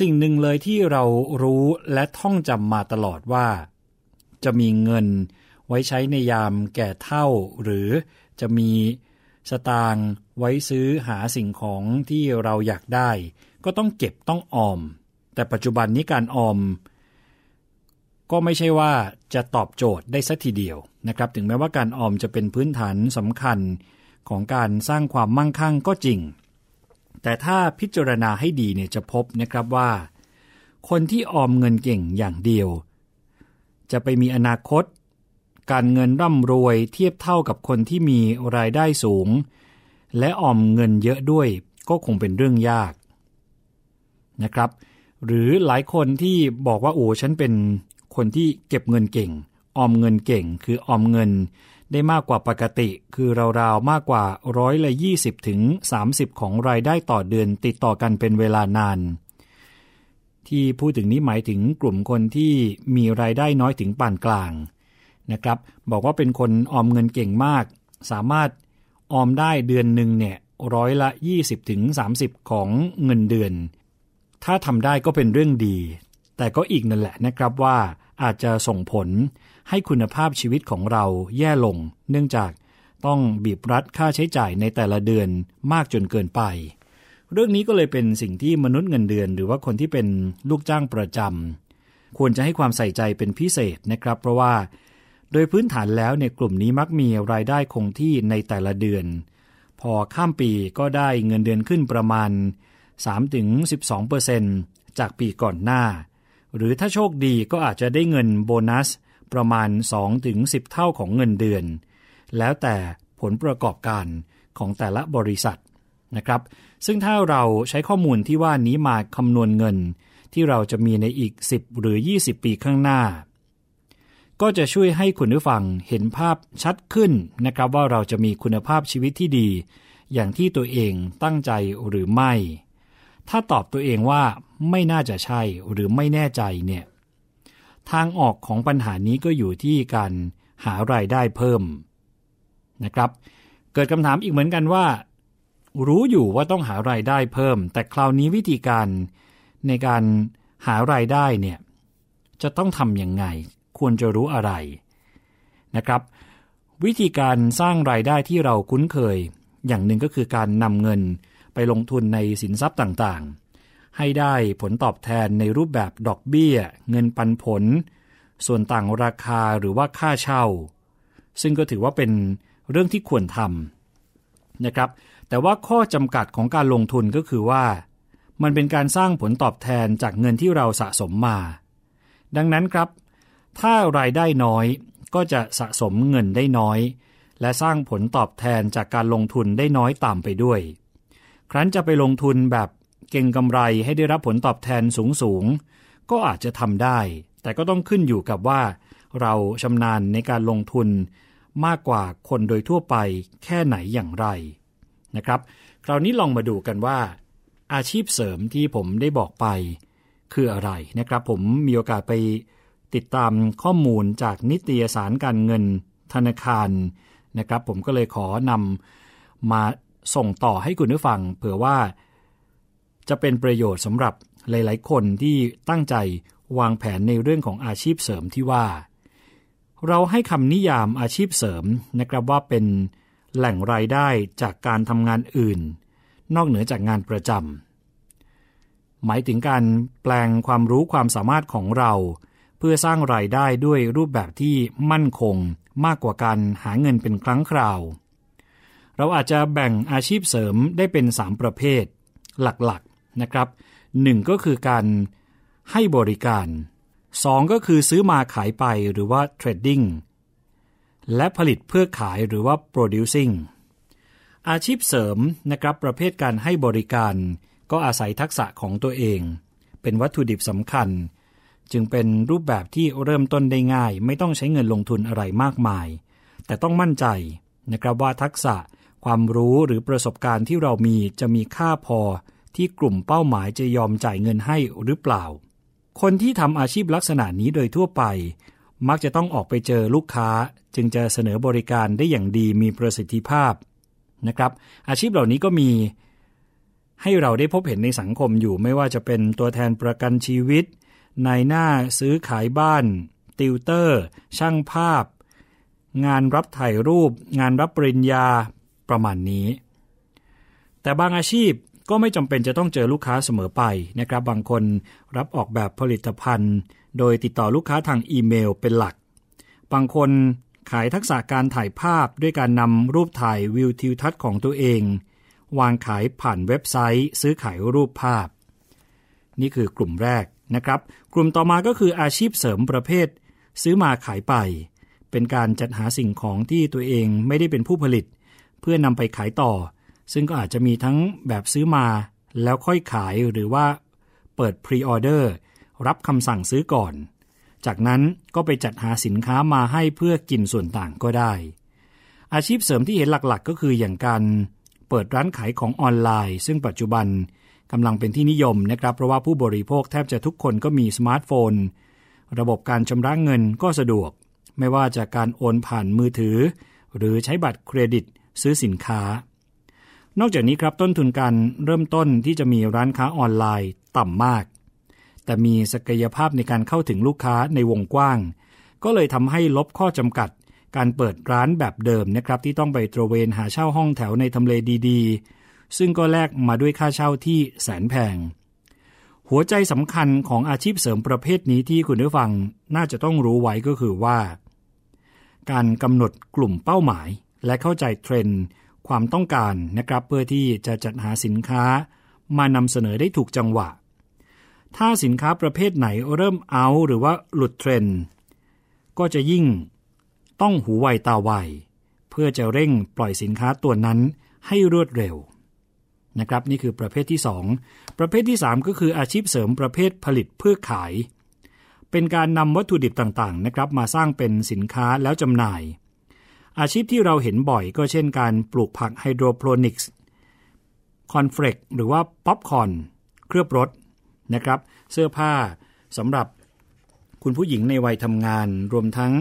สิ่งหนึ่งเลยที่เรารู้และท่องจำมาตลอดว่าจะมีเงินไว้ใช้ในยามแก่เฒ่าหรือจะมีสตางค์ไว้ซื้อหาสิ่งของที่เราอยากได้ก็ต้องเก็บต้องออมแต่ปัจจุบันนี้การออมก็ไม่ใช่ว่าจะตอบโจทย์ได้ซะทีเดียวนะครับถึงแม้ว่าการออมจะเป็นพื้นฐานสำคัญของการสร้างความมั่งคั่งก็จริงแต่ถ้าพิจารณาให้ดีเนี่ยจะพบนะครับว่าคนที่ออมเงินเก่งอย่างเดียวจะไปมีอนาคตการเงินร่ำรวยเทียบเท่ากับคนที่มีรายได้สูงและออมเงินเยอะด้วยก็คงเป็นเรื่องยากนะครับหรือหลายคนที่บอกว่าโอ้ฉันเป็นคนที่เก็บเงินเก่งออมเงินเก่งคือออมเงินได้มากกว่าปกติคือราวๆมากกว่าร้อยละยี่สิบถึงสามสิบของรายได้ต่อเดือนติดต่อกันเป็นเวลานานที่พูดถึงนี้หมายถึงกลุ่มคนที่มีรายได้น้อยถึงปานกลางนะครับบอกว่าเป็นคนออมเงินเก่งมากสามารถออมได้เดือนหนึ่งเนี่ยร้อยละยี่สิบถึงสามสิบของเงินเดือนถ้าทำได้ก็เป็นเรื่องดีแต่ก็อีกนั่นแหละนะครับว่าอาจจะส่งผลให้คุณภาพชีวิตของเราแย่ลงเนื่องจากต้องบีบรัดค่าใช้จ่ายในแต่ละเดือนมากจนเกินไปเรื่องนี้ก็เลยเป็นสิ่งที่มนุษย์เงินเดือนหรือว่าคนที่เป็นลูกจ้างประจำควรจะให้ความใส่ใจเป็นพิเศษนะครับเพราะว่าโดยพื้นฐานแล้วเนี่ยกลุ่มนี้มักมีรายได้คงที่ในแต่ละเดือนพอข้ามปีก็ได้เงินเดือนขึ้นประมาณ สามถึงสิบสองเปอร์เซ็นต์ จากปีก่อนหน้าหรือถ้าโชคดีก็อาจจะได้เงินโบนัสประมาณ สองถึงสิบ เท่าของเงินเดือนแล้วแต่ผลประกอบการของแต่ละบริษัทนะครับซึ่งถ้าเราใช้ข้อมูลที่ว่านี้มาคำนวณเงินที่เราจะมีในอีกสิบหรือยี่สิบปีข้างหน้าก็จะช่วยให้คุณผู้ฟังเห็นภาพชัดขึ้นนะครับว่าเราจะมีคุณภาพชีวิตที่ดีอย่างที่ตัวเองตั้งใจหรือไม่ถ้าตอบตัวเองว่าไม่น่าจะใช่หรือไม่แน่ใจเนี่ยทางออกของปัญหานี้ก็อยู่ที่การหารายได้เพิ่มนะครับเกิดคำถามอีกเหมือนกันว่ารู้อยู่ว่าต้องหารายได้เพิ่มแต่คราวนี้วิธีการในการหารายได้เนี่ยจะต้องทำยังไงควรจะรู้อะไรนะครับวิธีการสร้างรายได้ที่เราคุ้นเคยอย่างหนึ่งก็คือการนำเงินไปลงทุนในสินทรัพย์ต่างๆให้ได้ผลตอบแทนในรูปแบบดอกเบี้ยเงินปันผลส่วนต่างราคาหรือว่าค่าเช่าซึ่งก็ถือว่าเป็นเรื่องที่ควรทำนะครับแต่ว่าข้อจำกัดของการลงทุนก็คือว่า มันเป็นการสร้างผลตอบแทนจากเงินที่เราสะสมมาดังนั้นครับถ้ารายได้น้อยก็จะสะสมเงินได้น้อยและสร้างผลตอบแทนจากการลงทุนได้น้อยตามไปด้วยครั้นจะไปลงทุนแบบเก่งกำไรให้ได้รับผลตอบแทนสูงๆก็อาจจะทำได้แต่ก็ต้องขึ้นอยู่กับว่าเราชำนาญในการลงทุนมากกว่าคนโดยทั่วไปแค่ไหนอย่างไรนะครับคราวนี้ลองมาดูกันว่าอาชีพเสริมที่ผมได้บอกไปคืออะไรนะครับผมมีโอกาสไปติดตามข้อมูลจากนิตยสารการเงินธนาคารนะครับผมก็เลยขอนำมาส่งต่อให้คุณผู้ฟังเผื่อว่าจะเป็นประโยชน์สำหรับหลายๆคนที่ตั้งใจวางแผนในเรื่องของอาชีพเสริมที่ว่าเราให้คำนิยามอาชีพเสริมนะครับว่าเป็นแหล่งรายได้จากการทำงานอื่นนอกเหนือจากงานประจำหมายถึงการแปลงความรู้ความสามารถของเราเพื่อสร้างรายได้ด้วยรูปแบบที่มั่นคงมากกว่าการหาเงินเป็นครั้งคราวเราอาจจะแบ่งอาชีพเสริมได้เป็นสามประเภทหลักๆนะครับหนึ่งก็คือการให้บริการสองก็คือซื้อมาขายไปหรือว่าเทรดดิ้งและผลิตเพื่อขายหรือว่าโปรดิวซิ่งอาชีพเสริมนะครับประเภทการให้บริการก็อาศัยทักษะของตัวเองเป็นวัตถุดิบสำคัญจึงเป็นรูปแบบที่เริ่มต้นได้ง่ายไม่ต้องใช้เงินลงทุนอะไรมากมายแต่ต้องมั่นใจนะครับว่าทักษะความรู้หรือประสบการณ์ที่เรามีจะมีค่าพอที่กลุ่มเป้าหมายจะยอมจ่ายเงินให้หรือเปล่าคนที่ทำอาชีพลักษณะนี้โดยทั่วไปมักจะต้องออกไปเจอลูกค้าจึงจะเสนอบริการได้อย่างดีมีประสิทธิภาพนะครับอาชีพเหล่านี้ก็มีให้เราได้พบเห็นในสังคมอยู่ไม่ว่าจะเป็นตัวแทนประกันชีวิตนายหน้าซื้อขายบ้านติวเตอร์ช่างภาพงานรับถ่ายรูปงานรับปริญญาประมาณนี้แต่บางอาชีพก็ไม่จำเป็นจะต้องเจอลูกค้าเสมอไปนะครับบางคนรับออกแบบผลิตภัณฑ์โดยติดต่อลูกค้าทางอีเมลเป็นหลักบางคนขายทักษะการถ่ายภาพด้วยการนำรูปถ่ายวิวทิวทัศน์ของตัวเองวางขายผ่านเว็บไซต์ซื้อขายรูปภาพนี่คือกลุ่มแรกนะครับกลุ่มต่อมาก็คืออาชีพเสริมประเภทซื้อมาขายไปเป็นการจัดหาสิ่งของที่ตัวเองไม่ได้เป็นผู้ผลิตเพื่อนำไปขายต่อซึ่งก็อาจจะมีทั้งแบบซื้อมาแล้วค่อยขายหรือว่าเปิดพรีออเดอร์รับคำสั่งซื้อก่อนจากนั้นก็ไปจัดหาสินค้ามาให้เพื่อกินส่วนต่างก็ได้อาชีพเสริมที่เห็นหลักๆก็คืออย่างการเปิดร้านขายของออนไลน์ซึ่งปัจจุบันกำลังเป็นที่นิยมนะครับเพราะว่าผู้บริโภคแทบจะทุกคนก็มีสมาร์ทโฟนระบบการชำระเงินก็สะดวกไม่ว่าจะการโอนผ่านมือถือหรือใช้บัตรเครดิตซื้อสินค้านอกจากนี้ครับต้นทุนการเริ่มต้นที่จะมีร้านค้าออนไลน์ต่ำมากแต่มีศักยภาพในการเข้าถึงลูกค้าในวงกว้างก็เลยทำให้ลบข้อจำกัดการเปิดร้านแบบเดิมนะครับที่ต้องไปตระเวนหาเช่าห้องแถวในทำเลดีๆซึ่งก็แลกมาด้วยค่าเช่าที่แสนแพงหัวใจสำคัญของอาชีพเสริมประเภทนี้ที่คุณผู้ฟังน่าจะต้องรู้ไว้ก็คือว่าการกำหนดกลุ่มเป้าหมายและเข้าใจเทรนด์ความต้องการนะครับเพื่อที่จะจัดหาสินค้ามานำเสนอได้ถูกจังหวะถ้าสินค้าประเภทไหนเริ่มเอาหรือว่าหลุดเทรนด์ก็จะยิ่งต้องหูไวตาไวเพื่อจะเร่งปล่อยสินค้าตัวนั้นให้รวดเร็วนะครับนี่คือประเภทที่สองประเภทที่สามก็คืออาชีพเสริมประเภทผลิตเพื่อขายเป็นการนำวัตถุดิบต่างๆนะครับมาสร้างเป็นสินค้าแล้วจำหน่ายอาชีพที่เราเห็นบ่อยก็เช่นการปลูกผักไฮโดรโปรนิกส์คอนเฟลกหรือว่าป๊อปคอร์นเคลือบรสนะครับเสื้อผ้าสำหรับคุณผู้หญิงในวัยทำงานรวมทั้ง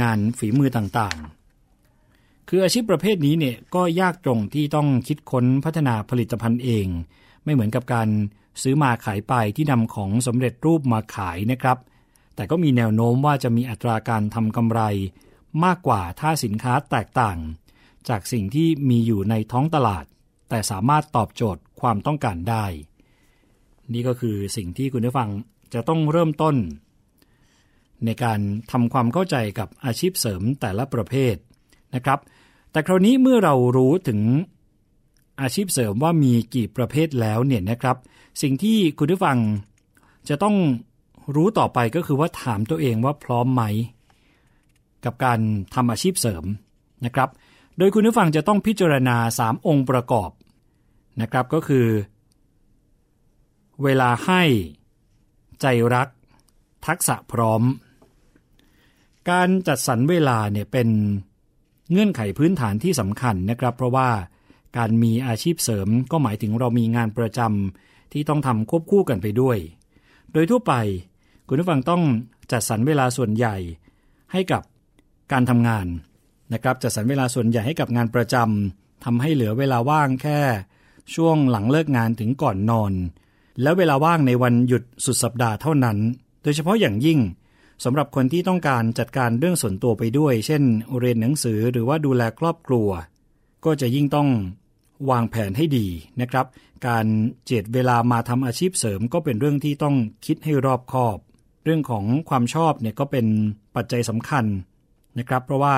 งานฝีมือต่างๆคืออาชีพประเภทนี้เนี่ยก็ยากตรงที่ต้องคิดค้นพัฒนาผลิตภัณฑ์เองไม่เหมือนกับการซื้อมาขายไปที่นำของสำเร็จรูปมาขายนะครับแต่ก็มีแนวโน้มว่าจะมีอัตราการทำกำไรมากกว่าถ้าสินค้าแตกต่างจากสิ่งที่มีอยู่ในท้องตลาดแต่สามารถตอบโจทย์ความต้องการได้นี่ก็คือสิ่งที่คุณผู้ฟังจะต้องเริ่มต้นในการทำความเข้าใจกับอาชีพเสริมแต่ละประเภทนะครับแต่คราวนี้เมื่อเรารู้ถึงอาชีพเสริมว่ามีกี่ประเภทแล้วเนี่ยนะครับ สิ่งที่คุณผู้ฟังจะต้องรู้ต่อไปก็คือว่าถามตัวเองว่าพร้อมไหมกับการทำอาชีพเสริมนะครับโดยคุณผู้ฟังจะต้องพิจารณาสามองค์ประกอบนะครับก็คือเวลาให้ใจรักทักษะพร้อมการจัดสรรเวลาเนี่ยเป็นเงื่อนไขพื้นฐานที่สำคัญนะครับเพราะว่าการมีอาชีพเสริมก็หมายถึงเรามีงานประจำที่ต้องทำควบคู่กันไปด้วยโดยทั่วไปคุณผู้ฟังต้องจัดสรรเวลาส่วนใหญ่ให้กับการทำงานนะครับจัดสรรเวลาส่วนใหญ่ให้กับงานประจำทำให้เหลือเวลาว่างแค่ช่วงหลังเลิกงานถึงก่อนนอนและเวลาว่างในวันหยุดสุดสัปดาห์เท่านั้นโดยเฉพาะอย่างยิ่งสำหรับคนที่ต้องการจัดการเรื่องส่วนตัวไปด้วยเช่นเรียนหนังสือหรือว่าดูแลครอบครัวก็จะยิ่งต้องวางแผนให้ดีนะครับการเจียดเวลามาทำอาชีพเสริมก็เป็นเรื่องที่ต้องคิดให้รอบคอบเรื่องของความชอบเนี่ยก็เป็นปัจจัยสำคัญนะครับเพราะว่า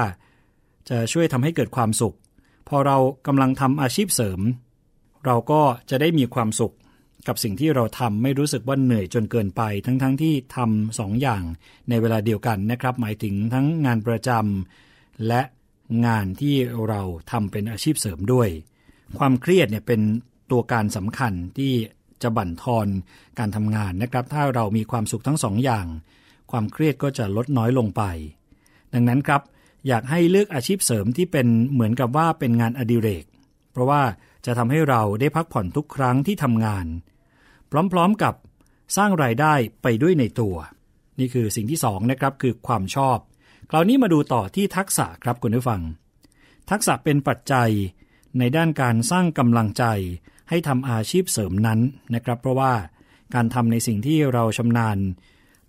จะช่วยทำให้เกิดความสุขพอเรากำลังทำอาชีพเสริมเราก็จะได้มีความสุขกับสิ่งที่เราทำไม่รู้สึกว่าเหนื่อยจนเกินไปทั้งๆ ท, ที่ทำสองอย่างในเวลาเดียวกันนะครับหมายถึงทั้งงานประจำและงานที่เราทำเป็นอาชีพเสริมด้วยความเครียดเนี่ยเป็นตัวการสำคัญที่จะบั่นทอนการทำงานนะครับถ้าเรามีความสุขทั้งสองอย่างความเครียดก็จะลดน้อยลงไปดังนั้นครับอยากให้เลือกอาชีพเสริมที่เป็นเหมือนกับว่าเป็นงานอดิเรกเพราะว่าจะทำให้เราได้พักผ่อนทุกครั้งที่ทำงานพร้อมๆกับสร้างรายได้ไปด้วยในตัวนี่คือสิ่งที่สองนะครับคือความชอบคราวนี้มาดูต่อที่ทักษะครับคุณผู้ฟังทักษะเป็นปัจจัยในด้านการสร้างกำลังใจให้ทำอาชีพเสริมนั้นนะครับเพราะว่าการทำในสิ่งที่เราชำนาญ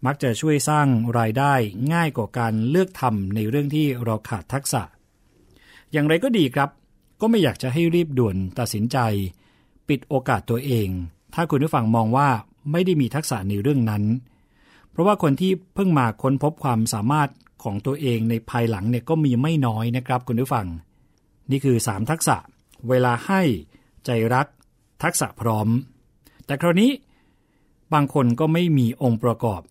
มักจะช่วยสร้างรายได้ง่ายกว่าการเลือกทำในเรื่องที่เราขาดทักษะอย่างไรก็ดีครับก็ไม่อยากจะให้รีบด่วนตัดสินใจปิดโอกาสตัวเองถ้าคุณผู้ฟังมองว่าไม่ได้มีทักษะในเรื่องนั้นเพราะว่าคนที่เพิ่งมาค้นพบความสามารถของตัวเองในภายหลังเนี่ยก็มีไม่น้อยนะครับคุณผู้ฟังนี่คือสามทักษะเวลาให้ใจรักทักษะพร้อมแต่คราวนี้บางคนก็ไม่มีองค์ประกอบ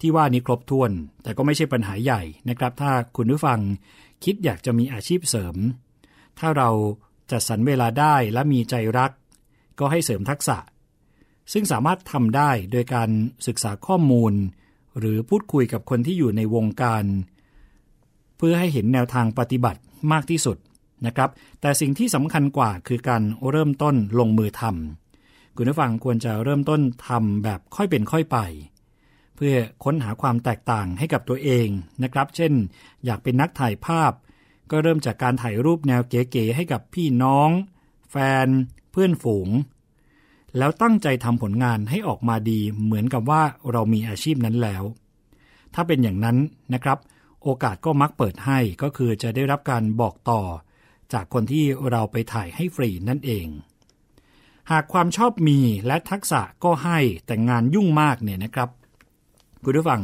ที่ว่านี้ครบถ้วนแต่ก็ไม่ใช่ปัญหาใหญ่นะครับถ้าคุณผู้ฟังคิดอยากจะมีอาชีพเสริมถ้าเราจัดสรรเวลาได้และมีใจรักก็ให้เสริมทักษะซึ่งสามารถทำได้โดยการศึกษาข้อมูลหรือพูดคุยกับคนที่อยู่ในวงการเพื่อให้เห็นแนวทางปฏิบัติมากที่สุดนะครับแต่สิ่งที่สำคัญกว่าคือการเริ่มต้นลงมือทำคุณผู้ฟังควรจะเริ่มต้นทำแบบค่อยเป็นค่อยไปเพื่อค้นหาความแตกต่างให้กับตัวเองนะครับเช่นอยากเป็นนักถ่ายภาพก็เริ่มจากการถ่ายรูปแนวเก๋ๆให้กับพี่น้องแฟนเพื่อนฝูงแล้วตั้งใจทำผลงานให้ออกมาดีเหมือนกับว่าเรามีอาชีพนั้นแล้วถ้าเป็นอย่างนั้นนะครับโอกาสก็มักเปิดให้ก็คือจะได้รับการบอกต่อจากคนที่เราไปถ่ายให้ฟรีนั่นเองหากความชอบมีและทักษะก็ให้แต่งานยุ่งมากเนี่ยนะครับคุณผู้ฟัง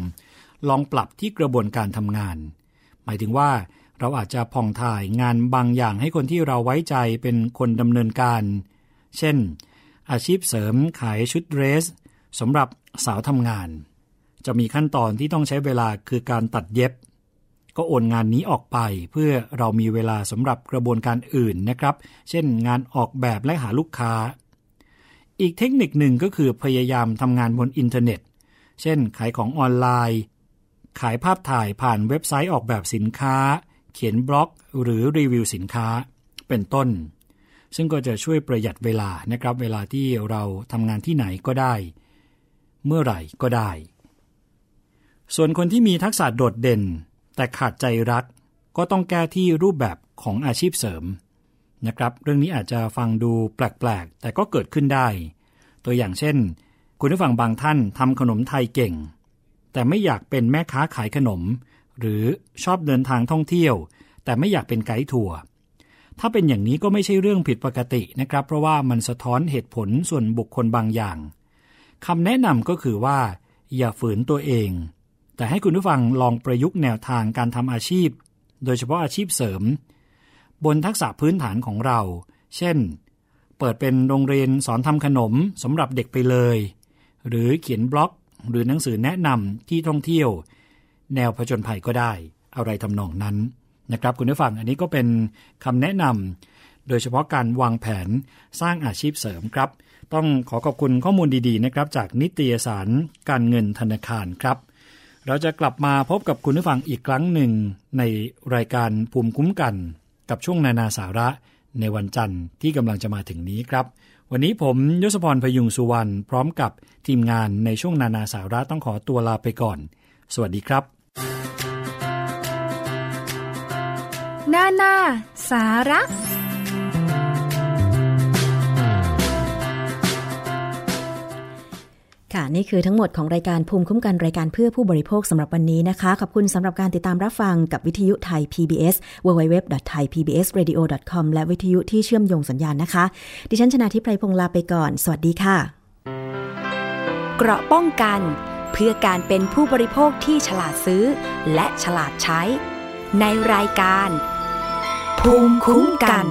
ลองปรับที่กระบวนการทำงานหมายถึงว่าเราอาจจะผ่องถ่ายงานบางอย่างให้คนที่เราไว้ใจเป็นคนดำเนินการเช่นอาชีพเสริมขายชุดเดรสสำหรับสาวทำงานจะมีขั้นตอนที่ต้องใช้เวลาคือการตัดเย็บก็โอนงานนี้ออกไปเพื่อเรามีเวลาสำหรับกระบวนการอื่นนะครับเช่นงานออกแบบและหาลูกค้าอีกเทคนิคหนึ่งก็คือพยายามทำงานบนอินเทอร์เน็ตเช่นขายของออนไลน์ขายภาพถ่ายผ่านเว็บไซต์ออกแบบสินค้าเขียนบล็อกหรือรีวิวสินค้าเป็นต้นซึ่งก็จะช่วยประหยัดเวลานะครับเวลาที่เราทำงานที่ไหนก็ได้เมื่อไหร่ก็ได้ส่วนคนที่มีทักษะโดดเด่นแต่ขาดใจรักก็ต้องแก้ที่รูปแบบของอาชีพเสริมนะครับเรื่องนี้อาจจะฟังดูแปลกๆแต่ก็เกิดขึ้นได้ตัวอย่างเช่นคุณผู้ฟังบางท่านทำขนมไทยเก่งแต่ไม่อยากเป็นแม่ค้าขายขนมหรือชอบเดินทางท่องเที่ยวแต่ไม่อยากเป็นไกด์ทัวร์ถ้าเป็นอย่างนี้ก็ไม่ใช่เรื่องผิดปกตินะครับเพราะว่ามันสะท้อนเหตุผลส่วนบุคคลบางอย่างคำแนะนำก็คือว่าอย่าฝืนตัวเองแต่ให้คุณผู้ฟังลองประยุกต์แนวทางการทำอาชีพโดยเฉพาะอาชีพเสริมบนทักษะพื้นฐานของเราเช่น เปิดเป็นโรงเรียนสอนทำขนมสำหรับเด็กไปเลยหรือเขียนบล็อกหรือหนังสือแนะนำที่ท่องเที่ยวแนวผจญภัยก็ได้อะไรทำนองนั้นนะครับคุณผู้ฟังอันนี้ก็เป็นคำแนะนำโดยเฉพาะการวางแผนสร้างอาชีพเสริมครับต้องขอขอบคุณข้อมูลดีๆนะครับจากนิตยสารการเงินธนาคารครับเราจะกลับมาพบกับคุณผู้ฟังอีกครั้งหนึ่งในรายการภูมิคุ้มกันกับช่วงนานาสาระในวันจันทร์ที่กำลังจะมาถึงนี้ครับวันนี้ผมยศพรพยุงสุวรรณพร้อมกับทีมงานในช่วงนานาสาระต้องขอตัวลาไปก่อนสวัสดีครับนานาสาระค่ะนี่คือทั้งหมดของรายการภูมิคุ้มกันรายการเพื่อผู้บริโภคสำหรับวันนี้นะคะขอบคุณสำหรับการติดตามรับฟังกับวิทยุไทย พี บี เอส ดับเบิลยู ดับเบิลยู ดับเบิลยู ดอท ไทย พี บี เอส เรดิโอ ดอท คอม และวิทยุที่เชื่อมโยงสัญญาณนะคะดิฉันชนาธิไพพงษ์ลาไปก่อนสวัสดีค่ะเกราะป้องกันเพื่อการเป็นผู้บริโภคที่ฉลาดซื้อและฉลาดใช้ในรายการภูมิคุ้มกัน